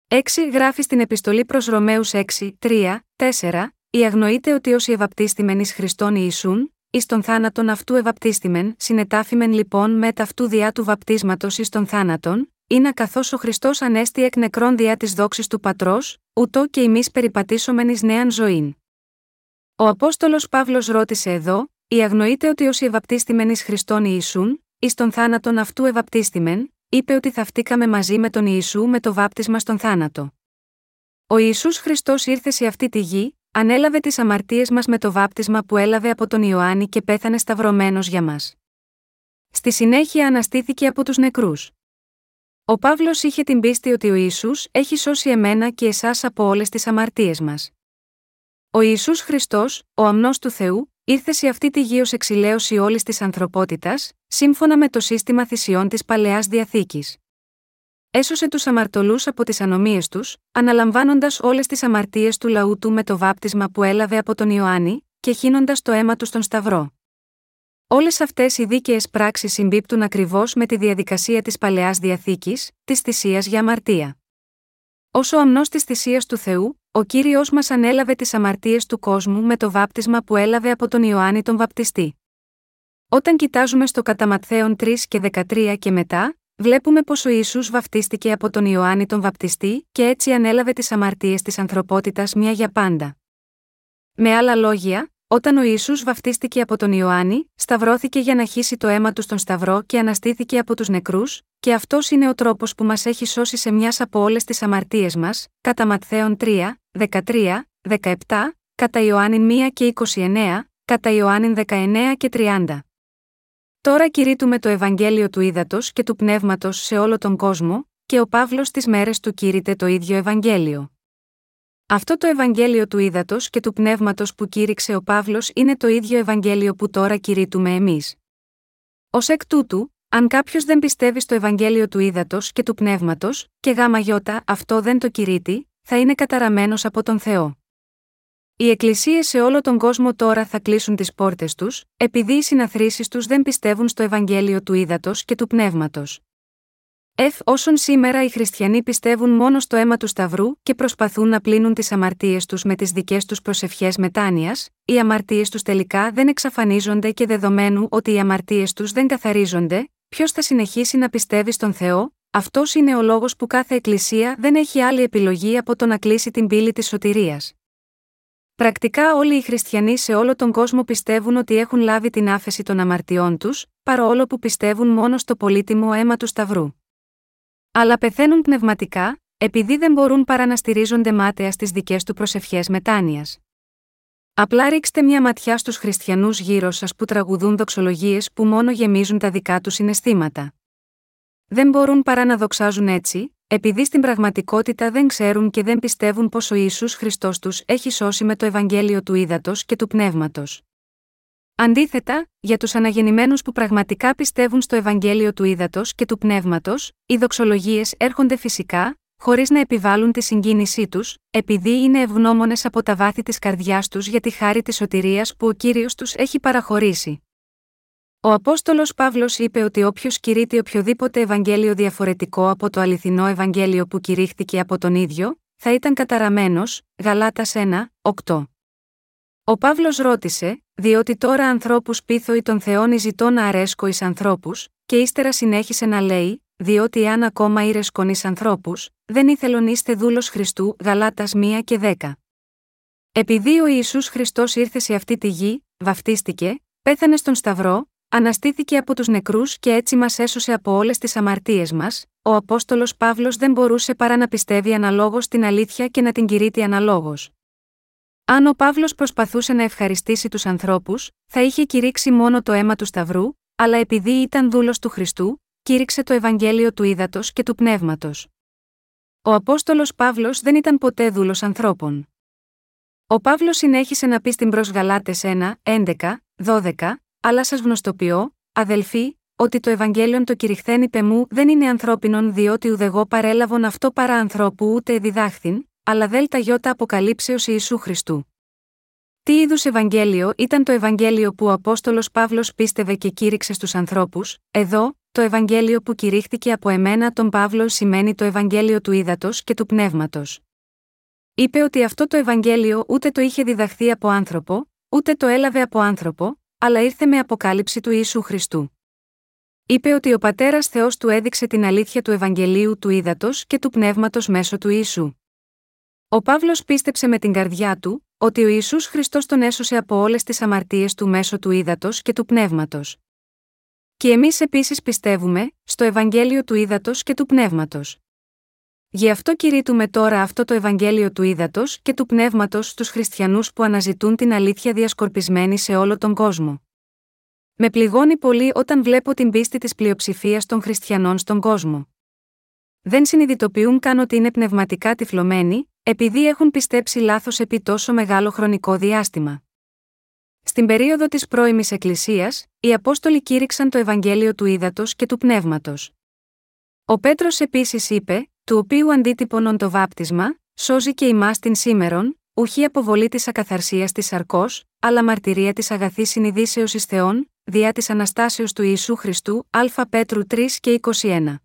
6 γράφει στην επιστολή προς Ρωμαίους 6:3-4: «Η αγνοείται ότι όσοι ευαπτίστημεν εις Χριστόν Ιησούν, εις τον θάνατον αυτού ευαπτίστημεν, συνετάφημεν λοιπόν μετά αυτού διά του βαπτίσματος εις τον θάνατον, είναι καθώς ο Χριστός ανέστη εκ νεκρών διά της δόξης του Πατρός, ούτω και εμείς περιπατήσομεν εις νέαν ζωήν». Ο Απόστολος Παύλος ρώτησε εδώ: «Η αγνοείται ότι όσοι ευαπτίστημεν εις Χριστόν Ιησούν, εις τον θάνατον αυτού ευαπτίστημεν», είπε ότι θαυτήκαμε μαζί με τον Ιησού με το βάπτισμα στον θάνατο. Ο Ιησούς Χριστός ήρθε σε αυτή τη γη, ανέλαβε τις αμαρτίες μας με το βάπτισμα που έλαβε από τον Ιωάννη και πέθανε σταυρωμένος για μας. Στη συνέχεια αναστήθηκε από τους νεκρούς. Ο Παύλος είχε την πίστη ότι ο Ιησούς έχει σώσει εμένα και εσάς από όλες τις αμαρτίες μας. Ο Ιησούς Χριστός, ο αμνός του Θεού, ήρθε σε αυτή τη γη ως εξηλαίωση όλης της ανθρωπότητας, σύμφωνα με το σύστημα θυσιών της Παλαιάς Διαθήκης. Έσωσε τους αμαρτωλούς από τις ανομίες τους, αναλαμβάνοντας όλες τις αμαρτίες του λαού του με το βάπτισμα που έλαβε από τον Ιωάννη και χύνοντας το αίμα του στον Σταυρό. Όλες αυτές οι δίκαιες πράξεις συμπίπτουν ακριβώς με τη διαδικασία της Παλαιάς Διαθήκης, της θυσίας για αμαρτία. Ως ο αμνός της θυσίας του Θεού, ο Κύριος μας ανέλαβε τις αμαρτίες του κόσμου με το βάπτισμα που έλαβε από τον Ιωάννη τον Βαπτιστή. Όταν κοιτάζουμε στο κατά Ματθαίον 3:13 και μετά, βλέπουμε πως ο Ιησούς βαπτίστηκε από τον Ιωάννη τον Βαπτιστή και έτσι ανέλαβε τις αμαρτίες της ανθρωπότητας μια για πάντα. Με άλλα λόγια, όταν ο Ιησούς βαπτίστηκε από τον Ιωάννη, σταυρώθηκε για να χύσει το αίμα του στον Σταυρό και αναστήθηκε από τους νεκρούς, και αυτός είναι ο τρόπος που μας έχει σώσει σε μιας από όλες τις αμαρτίες μας, κατά Ματθαίον 3:13-17, κατά Ιωάννη 1:29, κατά Ιωάννη 19:30. Τώρα κηρύττουμε το Ευαγγέλιο του ύδατος και του πνεύματος σε όλο τον κόσμο, και ο Παύλος στις μέρες του κήρυτε το ίδιο Ευαγγέλιο. Αυτό το Ευαγγέλιο του ύδατος και του πνεύματος που κήρυξε ο Παύλος είναι το ίδιο Ευαγγέλιο που τώρα κηρύττουμε εμείς. Ως εκ τούτου, αν κάποιος δεν πιστεύει στο Ευαγγέλιο του ύδατος και του πνεύματος, και αυτό δεν το κηρύττει, θα είναι καταραμένος από τον Θεό. Οι εκκλησίες σε όλο τον κόσμο τώρα θα κλείσουν τις πόρτες τους, επειδή οι συναθρήσεις τους δεν πιστεύουν στο Ευαγγέλιο του ύδατος και του πνεύματος. Όσον σήμερα οι χριστιανοί πιστεύουν μόνο στο αίμα του Σταυρού και προσπαθούν να πλύνουν τις αμαρτίες τους με τις δικές τους προσευχές μετάνοιας, οι αμαρτίες τους τελικά δεν εξαφανίζονται και δεδομένου ότι οι αμαρτίες τους δεν καθαρίζονται, ποιος θα συνεχίσει να πιστεύει στον Θεό? Αυτός είναι ο λόγος που κάθε εκκλησία δεν έχει άλλη επιλογή από το να κλείσει την πύλη της σωτηρίας. Πρακτικά όλοι οι χριστιανοί σε όλο τον κόσμο πιστεύουν ότι έχουν λάβει την άφεση των αμαρτιών τους, παρόλο που πιστεύουν μόνο στο πολύτιμο αίμα του Σταυρού. Αλλά πεθαίνουν πνευματικά, επειδή δεν μπορούν παρά να στηρίζονται μάταια στις δικές του προσευχές μετάνοιας. Απλά ρίξτε μια ματιά στους χριστιανούς γύρω σας που τραγουδούν δοξολογίες που μόνο γεμίζουν τα δικά τους συναισθήματα. Δεν μπορούν παρά να δοξάζουν έτσι, επειδή στην πραγματικότητα δεν ξέρουν και δεν πιστεύουν πως ο Ιησούς Χριστός τους έχει σώσει με το Ευαγγέλιο του ύδατος και του πνεύματος. Αντίθετα, για τους αναγεννημένους που πραγματικά πιστεύουν στο Ευαγγέλιο του ύδατος και του πνεύματος, οι δοξολογίες έρχονται φυσικά, χωρίς να επιβάλλουν τη συγκίνησή τους, επειδή είναι ευγνώμονες από τα βάθη της καρδιάς τους για τη χάρη της σωτηρίας που ο Κύριος τους έχει παραχωρήσει. Ο Απόστολος Παύλος είπε ότι όποιος κηρύττει οποιοδήποτε Ευαγγέλιο διαφορετικό από το αληθινό Ευαγγέλιο που κηρύχθηκε από τον ίδιο, θα ήταν καταραμένος, Γαλάτας 1:8. Ο Παύλος ρώτησε, διότι τώρα ανθρώπους πείθω ή των Θεών ζητώ να αρέσκω εις ανθρώπους, και ύστερα συνέχισε να λέει, διότι αν ακόμα ήρεσκον εις ανθρώπους, δεν ήθελον είστε δούλος Χριστού, Γαλάτας 1:10. Επειδή ο Ιησούς Χριστός ήρθε σε αυτή τη γη, βαφτίστηκε, πέθανε στον Σταυρό, αναστήθηκε από τους νεκρούς και έτσι μας έσωσε από όλες τις αμαρτίες μας, ο Απόστολος Παύλος δεν μπορούσε παρά να πιστεύει αναλόγως την αλήθεια και να την κηρύττει αναλόγως. Αν ο Παύλος προσπαθούσε να ευχαριστήσει τους ανθρώπους, θα είχε κηρύξει μόνο το αίμα του Σταυρού, αλλά επειδή ήταν δούλος του Χριστού, κήρυξε το Ευαγγέλιο του ύδατος και του πνεύματος. Ο Απόστολος Παύλος δεν ήταν ποτέ δούλος ανθρώπων. Ο Παύλος συνέχισε να πει στην προς Γαλάτες 1:11-12, αλλά σας γνωστοποιώ, αδελφοί, ότι το Ευαγγέλιο το κηρυχθέν υπε μου δεν είναι ανθρώπινον διότι ουδεγό παρέλαβον αυτό παρά ανθρώπου ούτε εδιδάχθην, αλλά δέλτα γιώτα αποκαλύψεως Ιησού Χριστού. Τι είδους Ευαγγέλιο ήταν το Ευαγγέλιο που ο Απόστολος Παύλος πίστευε και κήρυξε στους ανθρώπους? Εδώ, το Ευαγγέλιο που κηρύχθηκε από εμένα τον Παύλο σημαίνει το Ευαγγέλιο του ύδατος και του πνεύματος. Είπε ότι αυτό το Ευαγγέλιο ούτε το είχε διδαχθεί από άνθρωπο, ούτε το έλαβε από άνθρωπο, αλλά ήρθε με αποκάλυψη του Ιησού Χριστού. Είπε ότι ο Πατέρας Θεός του έδειξε την αλήθεια του Ευαγγελίου του ύδατος και του πνεύματος μέσω του Ιησού. Ο Παύλος πίστεψε με την καρδιά του ότι ο Ιησούς Χριστός τον έσωσε από όλες τις αμαρτίες του μέσω του ύδατος και του πνεύματος. Και εμείς επίσης πιστεύουμε στο Ευαγγέλιο του ύδατος και του πνεύματος. Γι' αυτό κηρύττουμε τώρα αυτό το Ευαγγέλιο του ύδατος και του πνεύματος στους χριστιανούς που αναζητούν την αλήθεια διασκορπισμένη σε όλο τον κόσμο. Με πληγώνει πολύ όταν βλέπω την πίστη της πλειοψηφίας των χριστιανών στον κόσμο. Δεν συνειδητοποιούν καν ότι είναι πνευματικά τυφλωμένοι, επειδή έχουν πιστέψει λάθος επί τόσο μεγάλο χρονικό διάστημα. Στην περίοδο της πρώιμης Εκκλησίας, οι Απόστολοι κήρυξαν το Ευαγγέλιο του ύδατος και του πνεύματος. Ο Πέτρος επίσης είπε, του οποίου αντίτυπωνον το βάπτισμα, σώζει και ημάς την σήμερον, ουχή αποβολή της ακαθαρσίας της σαρκός, αλλά μαρτυρία της αγαθής συνειδήσεως εις Θεόν, διά της Αναστάσεως του Ιησού Χριστού, Α Πέτρου 3:21.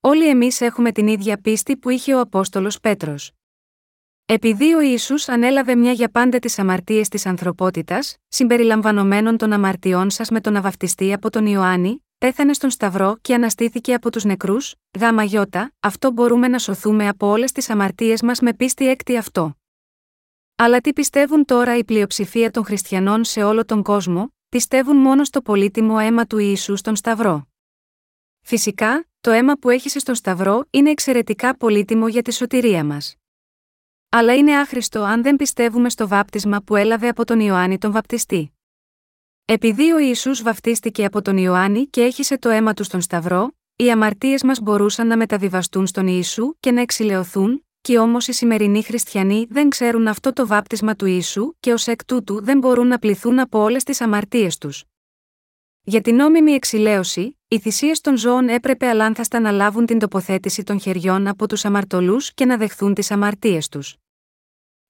Όλοι εμείς έχουμε την ίδια πίστη που είχε ο Απόστολος Πέτρος. Επειδή ο Ιησούς ανέλαβε μια για πάντα τις αμαρτίες της ανθρωπότητας, συμπεριλαμβανομένων των αμαρτιών σας με τον αβαπτιστή από τον Ιωάννη, πέθανε στον Σταυρό και αναστήθηκε από τους νεκρούς, αυτό μπορούμε να σωθούμε από όλες τις αμαρτίες μας με πίστη έκτη αυτό. Αλλά τι πιστεύουν τώρα η πλειοψηφία των χριστιανών σε όλο τον κόσμο? Πιστεύουν μόνο στο πολύτιμο αίμα του Ιησού στον Σταυρό. Φυσικά, το αίμα που έχησε στον Σταυρό είναι εξαιρετικά πολύτιμο για τη σωτηρία μας. Αλλά είναι άχρηστο αν δεν πιστεύουμε στο βάπτισμα που έλαβε από τον Ιωάννη τον Βαπτιστή. Επειδή ο Ιησούς βαφτίστηκε από τον Ιωάννη και έχισε το αίμα του στον Σταυρό, οι αμαρτίες μας μπορούσαν να μεταβιβαστούν στον Ιησού και να εξηλαιωθούν, και όμως οι σημερινοί χριστιανοί δεν ξέρουν αυτό το βάπτισμα του Ιησού και ως εκ τούτου δεν μπορούν να πληθούν από όλες τις αμαρτίες τους. Για την νόμιμη εξηλαίωση, οι θυσίες των ζώων έπρεπε αλάνθαστα να λάβουν την τοποθέτηση των χεριών από τους αμαρτωλούς και να δεχθούν τις αμαρτίες τους.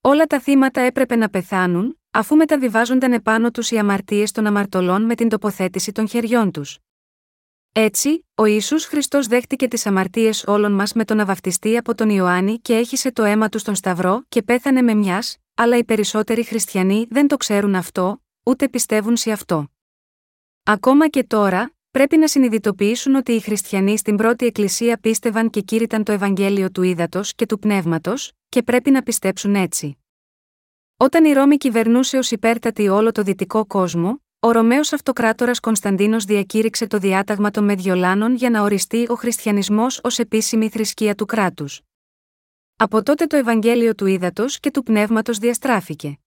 Όλα τα θύματα έπρεπε να πεθάνουν, αφού μεταβιβάζονταν επάνω τους οι αμαρτίες των αμαρτωλών με την τοποθέτηση των χεριών τους. Έτσι, ο Ιησούς Χριστός δέχτηκε τις αμαρτίες όλων μας με το να βαφτιστεί από τον Ιωάννη και έχισε το αίμα του στον Σταυρό και πέθανε με μιας, αλλά οι περισσότεροι χριστιανοί δεν το ξέρουν αυτό, ούτε πιστεύουν σε αυτό. Ακόμα και τώρα, πρέπει να συνειδητοποιήσουν ότι οι χριστιανοί στην πρώτη εκκλησία πίστευαν και κήρυταν το Ευαγγέλιο του ύδατος και του πνεύματος, και πρέπει να πιστέψουν έτσι. Όταν η Ρώμη κυβερνούσε ως υπέρτατη όλο το δυτικό κόσμο, ο Ρωμαίος αυτοκράτορας Κωνσταντίνος διακήρυξε το διάταγμα των Μεδιολάνων για να οριστεί ο χριστιανισμός ως επίσημη θρησκεία του κράτους. Από τότε το Ευαγγέλιο του ύδατος και του πνεύματος διαστράφηκε.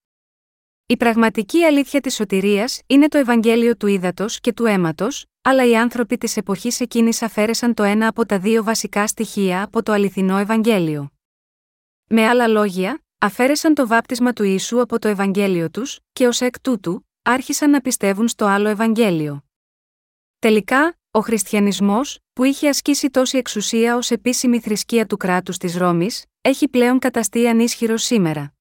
Η πραγματική αλήθεια της σωτηρίας είναι το Ευαγγέλιο του ύδατος και του αίματος, αλλά οι άνθρωποι της εποχής εκείνης αφαίρεσαν το ένα από τα δύο βασικά στοιχεία από το αληθινό Ευαγγέλιο. Με άλλα λόγια, αφαίρεσαν το βάπτισμα του Ιησού από το Ευαγγέλιο τους και ως εκ τούτου, άρχισαν να πιστεύουν στο άλλο Ευαγγέλιο. Τελικά, ο χριστιανισμός, που είχε ασκήσει τόση εξουσία ως επίσημη θρησκεία του κράτους της Ρώμης, έχει πλέον καταστεί ανίσχυρος σήμερα.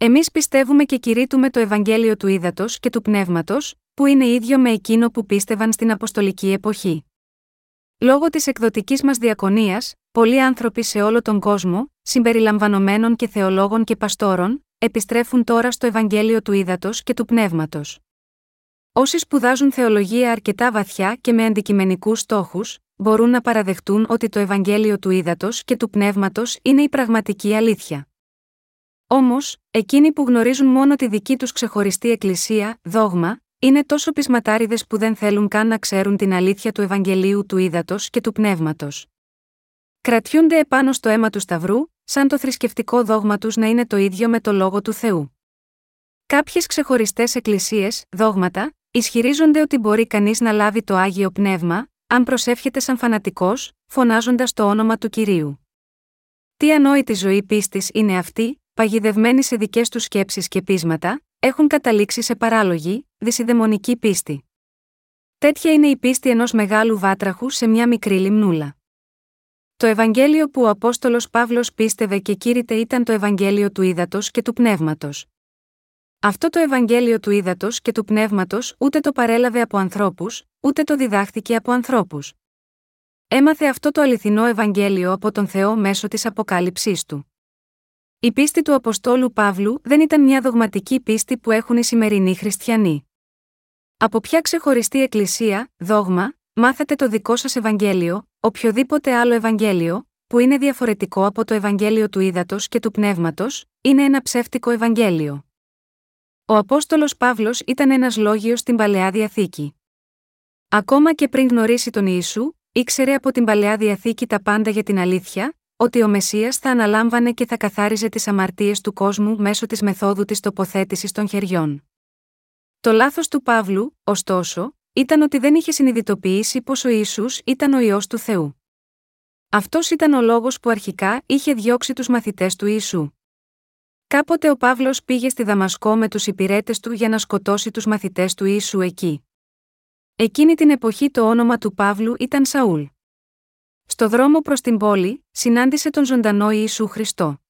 Εμείς πιστεύουμε και κηρύττουμε το Ευαγγέλιο του ύδατος και του πνεύματος, που είναι ίδιο με εκείνο που πίστευαν στην Αποστολική εποχή. Λόγω της εκδοτικής μας διακονίας, πολλοί άνθρωποι σε όλο τον κόσμο, συμπεριλαμβανομένων και θεολόγων και παστόρων, επιστρέφουν τώρα στο Ευαγγέλιο του ύδατος και του πνεύματος. Όσοι σπουδάζουν θεολογία αρκετά βαθιά και με αντικειμενικούς στόχους, μπορούν να παραδεχτούν ότι το Ευαγγέλιο του ύδατος και του πνεύματος είναι η πραγματική αλήθεια. Όμως, εκείνοι που γνωρίζουν μόνο τη δική τους ξεχωριστή εκκλησία, δόγμα, είναι τόσο πεισματάριδες που δεν θέλουν καν να ξέρουν την αλήθεια του Ευαγγελίου του ύδατος και του πνεύματος. Κρατιούνται επάνω στο αίμα του Σταυρού, σαν το θρησκευτικό δόγμα τους να είναι το ίδιο με το Λόγο του Θεού. Κάποιες ξεχωριστές εκκλησίες, δόγματα, ισχυρίζονται ότι μπορεί κανείς να λάβει το Άγιο Πνεύμα, αν προσεύχεται σαν φανατικός, φωνάζοντας το όνομα του Κυρίου. Τι ανόητη ζωή πίστης είναι αυτή, παγιδευμένοι σε δικές τους σκέψεις και πείσματα, έχουν καταλήξει σε παράλογη, δυσιδαιμονική πίστη. Τέτοια είναι η πίστη ενός μεγάλου βάτραχου σε μια μικρή λιμνούλα. Το Ευαγγέλιο που ο Απόστολος Παύλος πίστευε και κήρυτε ήταν το Ευαγγέλιο του ύδατος και του πνεύματος. Αυτό το Ευαγγέλιο του ύδατος και του πνεύματος ούτε το παρέλαβε από ανθρώπους, ούτε το διδάχθηκε από ανθρώπους. Έμαθε αυτό το αληθινό Ευαγγέλιο από τον Θεό μέσω της αποκάλυψής του. Η πίστη του Αποστόλου Παύλου δεν ήταν μια δογματική πίστη που έχουν οι σημερινοί χριστιανοί. Από ποια ξεχωριστή εκκλησία, δόγμα, μάθατε το δικό σας Ευαγγέλιο, οποιοδήποτε άλλο Ευαγγέλιο, που είναι διαφορετικό από το Ευαγγέλιο του ύδατος και του πνεύματος, είναι ένα ψεύτικο Ευαγγέλιο. Ο Απόστολος Παύλος ήταν ένας λόγιος στην Παλαιά Διαθήκη. Ακόμα και πριν γνωρίσει τον Ιησού, ήξερε από την Παλαιά Διαθήκη τα πάντα για την αλήθεια, ότι ο Μεσσίας θα αναλάμβανε και θα καθάριζε τις αμαρτίες του κόσμου μέσω της μεθόδου της τοποθέτησης των χεριών. Το λάθος του Παύλου, ωστόσο, ήταν ότι δεν είχε συνειδητοποιήσει πως ο Ιησούς ήταν ο Υιός του Θεού. Αυτός ήταν ο λόγος που αρχικά είχε διώξει τους μαθητές του Ιησού. Κάποτε ο Παύλος πήγε στη Δαμασκό με τους υπηρέτες του για να σκοτώσει τους μαθητές του Ιησού εκεί. Εκείνη την εποχή το όνομα του Παύλου ήταν Σαούλ. Στο δρόμο προς την πόλη, συνάντησε τον ζωντανό Ιησού Χριστό.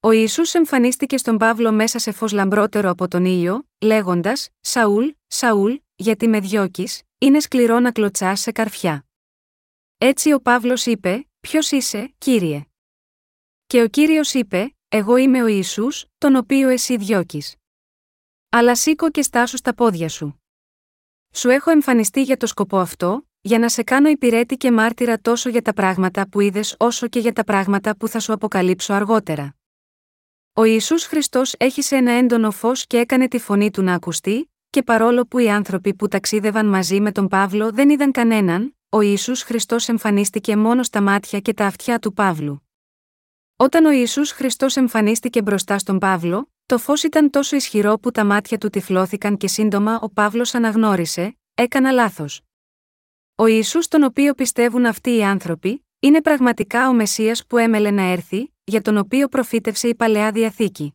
Ο Ιησούς εμφανίστηκε στον Παύλο μέσα σε φως λαμπρότερο από τον ήλιο, λέγοντας «Σαούλ, Σαούλ, γιατί με διώκεις, είναι σκληρό να κλωτσάς σε καρφιά». Έτσι ο Παύλος είπε «Ποιος είσαι, Κύριε?» Και ο Κύριος είπε «Εγώ είμαι ο Ιησούς, τον οποίο εσύ διώκεις. Αλλά σήκω και στάσου στα πόδια σου. Σου έχω εμφανιστεί για το σκοπό αυτό, για να σε κάνω υπηρέτη και μάρτυρα τόσο για τα πράγματα που είδες όσο και για τα πράγματα που θα σου αποκαλύψω αργότερα». Ο Ιησούς Χριστός έχισε ένα έντονο φως και έκανε τη φωνή του να ακουστεί, και παρόλο που οι άνθρωποι που ταξίδευαν μαζί με τον Παύλο δεν είδαν κανέναν, ο Ιησούς Χριστός εμφανίστηκε μόνο στα μάτια και τα αυτιά του Παύλου. Όταν ο Ιησούς Χριστός εμφανίστηκε μπροστά στον Παύλο, το φως ήταν τόσο ισχυρό που τα μάτια του τυφλώθηκαν και σύντομα ο Παύλος αναγνώρισε, έκανα λάθος. Ο Ιησούς τον οποίο πιστεύουν αυτοί οι άνθρωποι, είναι πραγματικά ο Μεσσίας που έμελε να έρθει, για τον οποίο προφήτευσε η Παλαιά Διαθήκη.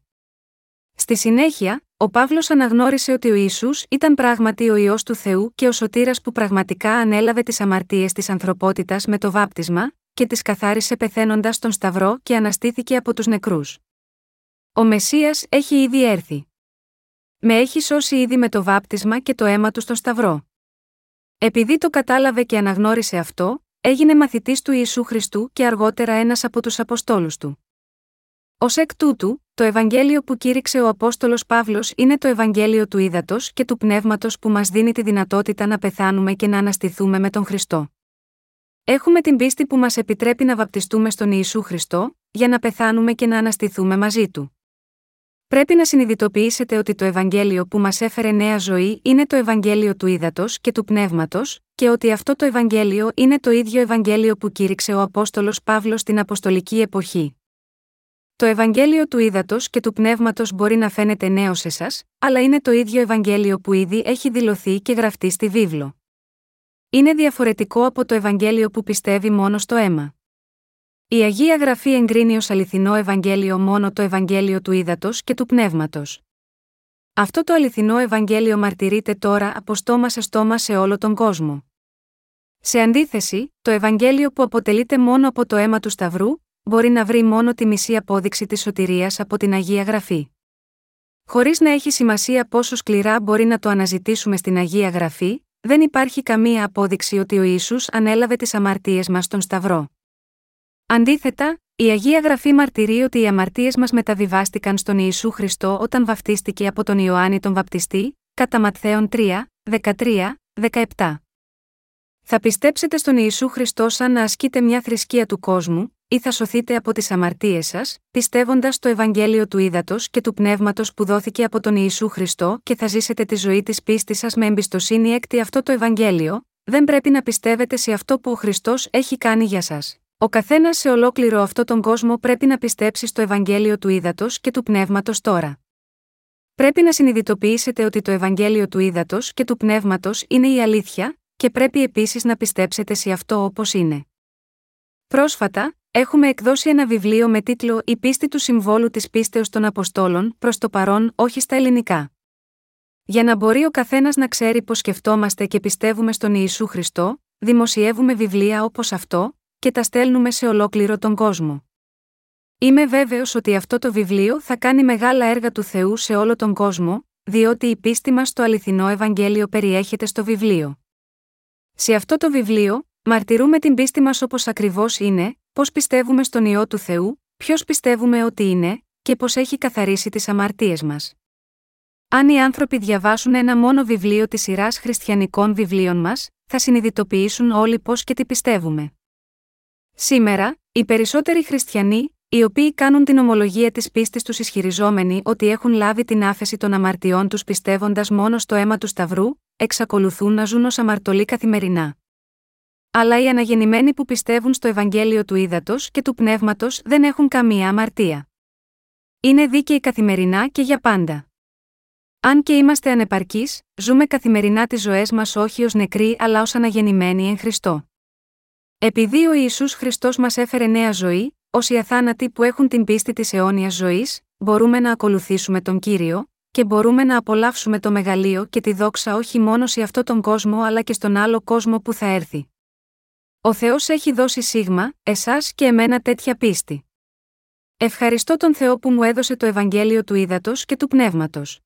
Στη συνέχεια, ο Παύλος αναγνώρισε ότι ο Ιησούς ήταν πράγματι ο Υιός του Θεού και ο σωτήρας που πραγματικά ανέλαβε τις αμαρτίες της ανθρωπότητας με το βάπτισμα και τις καθάρισε πεθαίνοντας στον Σταυρό και αναστήθηκε από τους νεκρούς. Ο Μεσσίας έχει ήδη έρθει. Με έχει σώσει ήδη με το βάπτισμα και το αίμα του στον Σταυρό. Επειδή το κατάλαβε και αναγνώρισε αυτό, έγινε μαθητής του Ιησού Χριστού και αργότερα ένας από τους Αποστόλους του. Ως εκ τούτου, το Ευαγγέλιο που κήρυξε ο Απόστολος Παύλος είναι το Ευαγγέλιο του ύδατος και του πνεύματος που μας δίνει τη δυνατότητα να πεθάνουμε και να αναστηθούμε με τον Χριστό. Έχουμε την πίστη που μας επιτρέπει να βαπτιστούμε στον Ιησού Χριστό, για να πεθάνουμε και να αναστηθούμε μαζί του. Πρέπει να συνειδητοποιήσετε ότι το Ευαγγέλιο που μας έφερε νέα ζωή είναι το Ευαγγέλιο του ύδατος και του πνεύματος, και ότι αυτό το Ευαγγέλιο είναι το ίδιο Ευαγγέλιο που κήρυξε ο Απόστολος Παύλος στην Αποστολική εποχή. Το Ευαγγέλιο του ύδατος και του πνεύματος μπορεί να φαίνεται νέο σε σας, αλλά είναι το ίδιο Ευαγγέλιο που ήδη έχει δηλωθεί και γραφτεί στη βίβλο. Είναι διαφορετικό από το Ευαγγέλιο που πιστεύει μόνο στο αίμα. Η Αγία Γραφή εγκρίνει ως αληθινό Ευαγγέλιο μόνο το Ευαγγέλιο του ύδατος και του πνεύματος. Αυτό το αληθινό Ευαγγέλιο μαρτυρείται τώρα από στόμα σε στόμα σε όλο τον κόσμο. Σε αντίθεση, το Ευαγγέλιο που αποτελείται μόνο από το αίμα του Σταυρού, μπορεί να βρει μόνο τη μισή απόδειξη της σωτηρίας από την Αγία Γραφή. Χωρίς να έχει σημασία πόσο σκληρά μπορεί να το αναζητήσουμε στην Αγία Γραφή, δεν υπάρχει καμία απόδειξη ότι ο Ιησούς ανέλαβε τις αμαρτίες μας στον Σταυρό. Αντίθετα, η Αγία Γραφή μαρτυρεί ότι οι αμαρτίες μας μεταβιβάστηκαν στον Ιησού Χριστό όταν βαπτίστηκε από τον Ιωάννη τον Βαπτιστή, κατά Ματθαίον 3, 13, 17. Θα πιστέψετε στον Ιησού Χριστό σαν να ασκείτε μια θρησκεία του κόσμου, ή θα σωθείτε από τις αμαρτίες σας, πιστεύοντας το Ευαγγέλιο του ύδατος και του πνεύματος που δόθηκε από τον Ιησού Χριστό και θα ζήσετε τη ζωή της πίστης σας με εμπιστοσύνη έκτη αυτό το Ευαγγέλιο, δεν πρέπει να πιστεύετε σε αυτό που ο Χριστός έχει κάνει για σας. Ο καθένας σε ολόκληρο αυτόν τον κόσμο πρέπει να πιστέψει στο Ευαγγέλιο του ύδατος και του πνεύματος τώρα. Πρέπει να συνειδητοποιήσετε ότι το Ευαγγέλιο του ύδατος και του πνεύματος είναι η αλήθεια, και πρέπει επίσης να πιστέψετε σε αυτό όπως είναι. Πρόσφατα, έχουμε εκδώσει ένα βιβλίο με τίτλο «Η πίστη του συμβόλου της πίστεως των Αποστόλων, προς το παρόν, όχι στα ελληνικά». Για να μπορεί ο καθένας να ξέρει πως σκεφτόμαστε και πιστεύουμε στον Ιησού Χριστό, δημοσιεύουμε βιβλία όπως αυτό και τα στέλνουμε σε ολόκληρο τον κόσμο. Είμαι βέβαιος ότι αυτό το βιβλίο θα κάνει μεγάλα έργα του Θεού σε όλο τον κόσμο, διότι η πίστη μας στο αληθινό Ευαγγέλιο περιέχεται στο βιβλίο. Σε αυτό το βιβλίο, μαρτυρούμε την πίστη μας όπως ακριβώς είναι, πώς πιστεύουμε στον Υιό του Θεού, ποιος πιστεύουμε ότι είναι και πώς έχει καθαρίσει τις αμαρτίες μας. Αν οι άνθρωποι διαβάσουν ένα μόνο βιβλίο της σειράς χριστιανικών βιβλίων μας, θα συνειδητοποιήσουν όλοι πώς και τι πιστεύουμε. Σήμερα, οι περισσότεροι χριστιανοί, οι οποίοι κάνουν την ομολογία της πίστης τους ισχυριζόμενοι ότι έχουν λάβει την άφεση των αμαρτιών τους πιστεύοντας μόνο στο αίμα του Σταυρού, εξακολουθούν να ζουν ως αμαρτωλοί καθημερινά. Αλλά οι αναγεννημένοι που πιστεύουν στο Ευαγγέλιο του ύδατος και του πνεύματος δεν έχουν καμία αμαρτία. Είναι δίκαιοι καθημερινά και για πάντα. Αν και είμαστε ανεπαρκείς, ζούμε καθημερινά τις ζωές μας όχι ως νεκροί αλλά ως αναγεννημένοι εν Χριστώ. Επειδή ο Ιησούς Χριστός μας έφερε νέα ζωή, ως οι αθάνατοι που έχουν την πίστη της αιώνιας ζωής, μπορούμε να ακολουθήσουμε τον Κύριο και μπορούμε να απολαύσουμε το μεγαλείο και τη δόξα όχι μόνο σε αυτόν τον κόσμο αλλά και στον άλλο κόσμο που θα έρθει. Ο Θεός έχει δώσει σίγμα, εσάς και εμένα τέτοια πίστη. Ευχαριστώ τον Θεό που μου έδωσε το Ευαγγέλιο του ύδατος και του πνεύματος.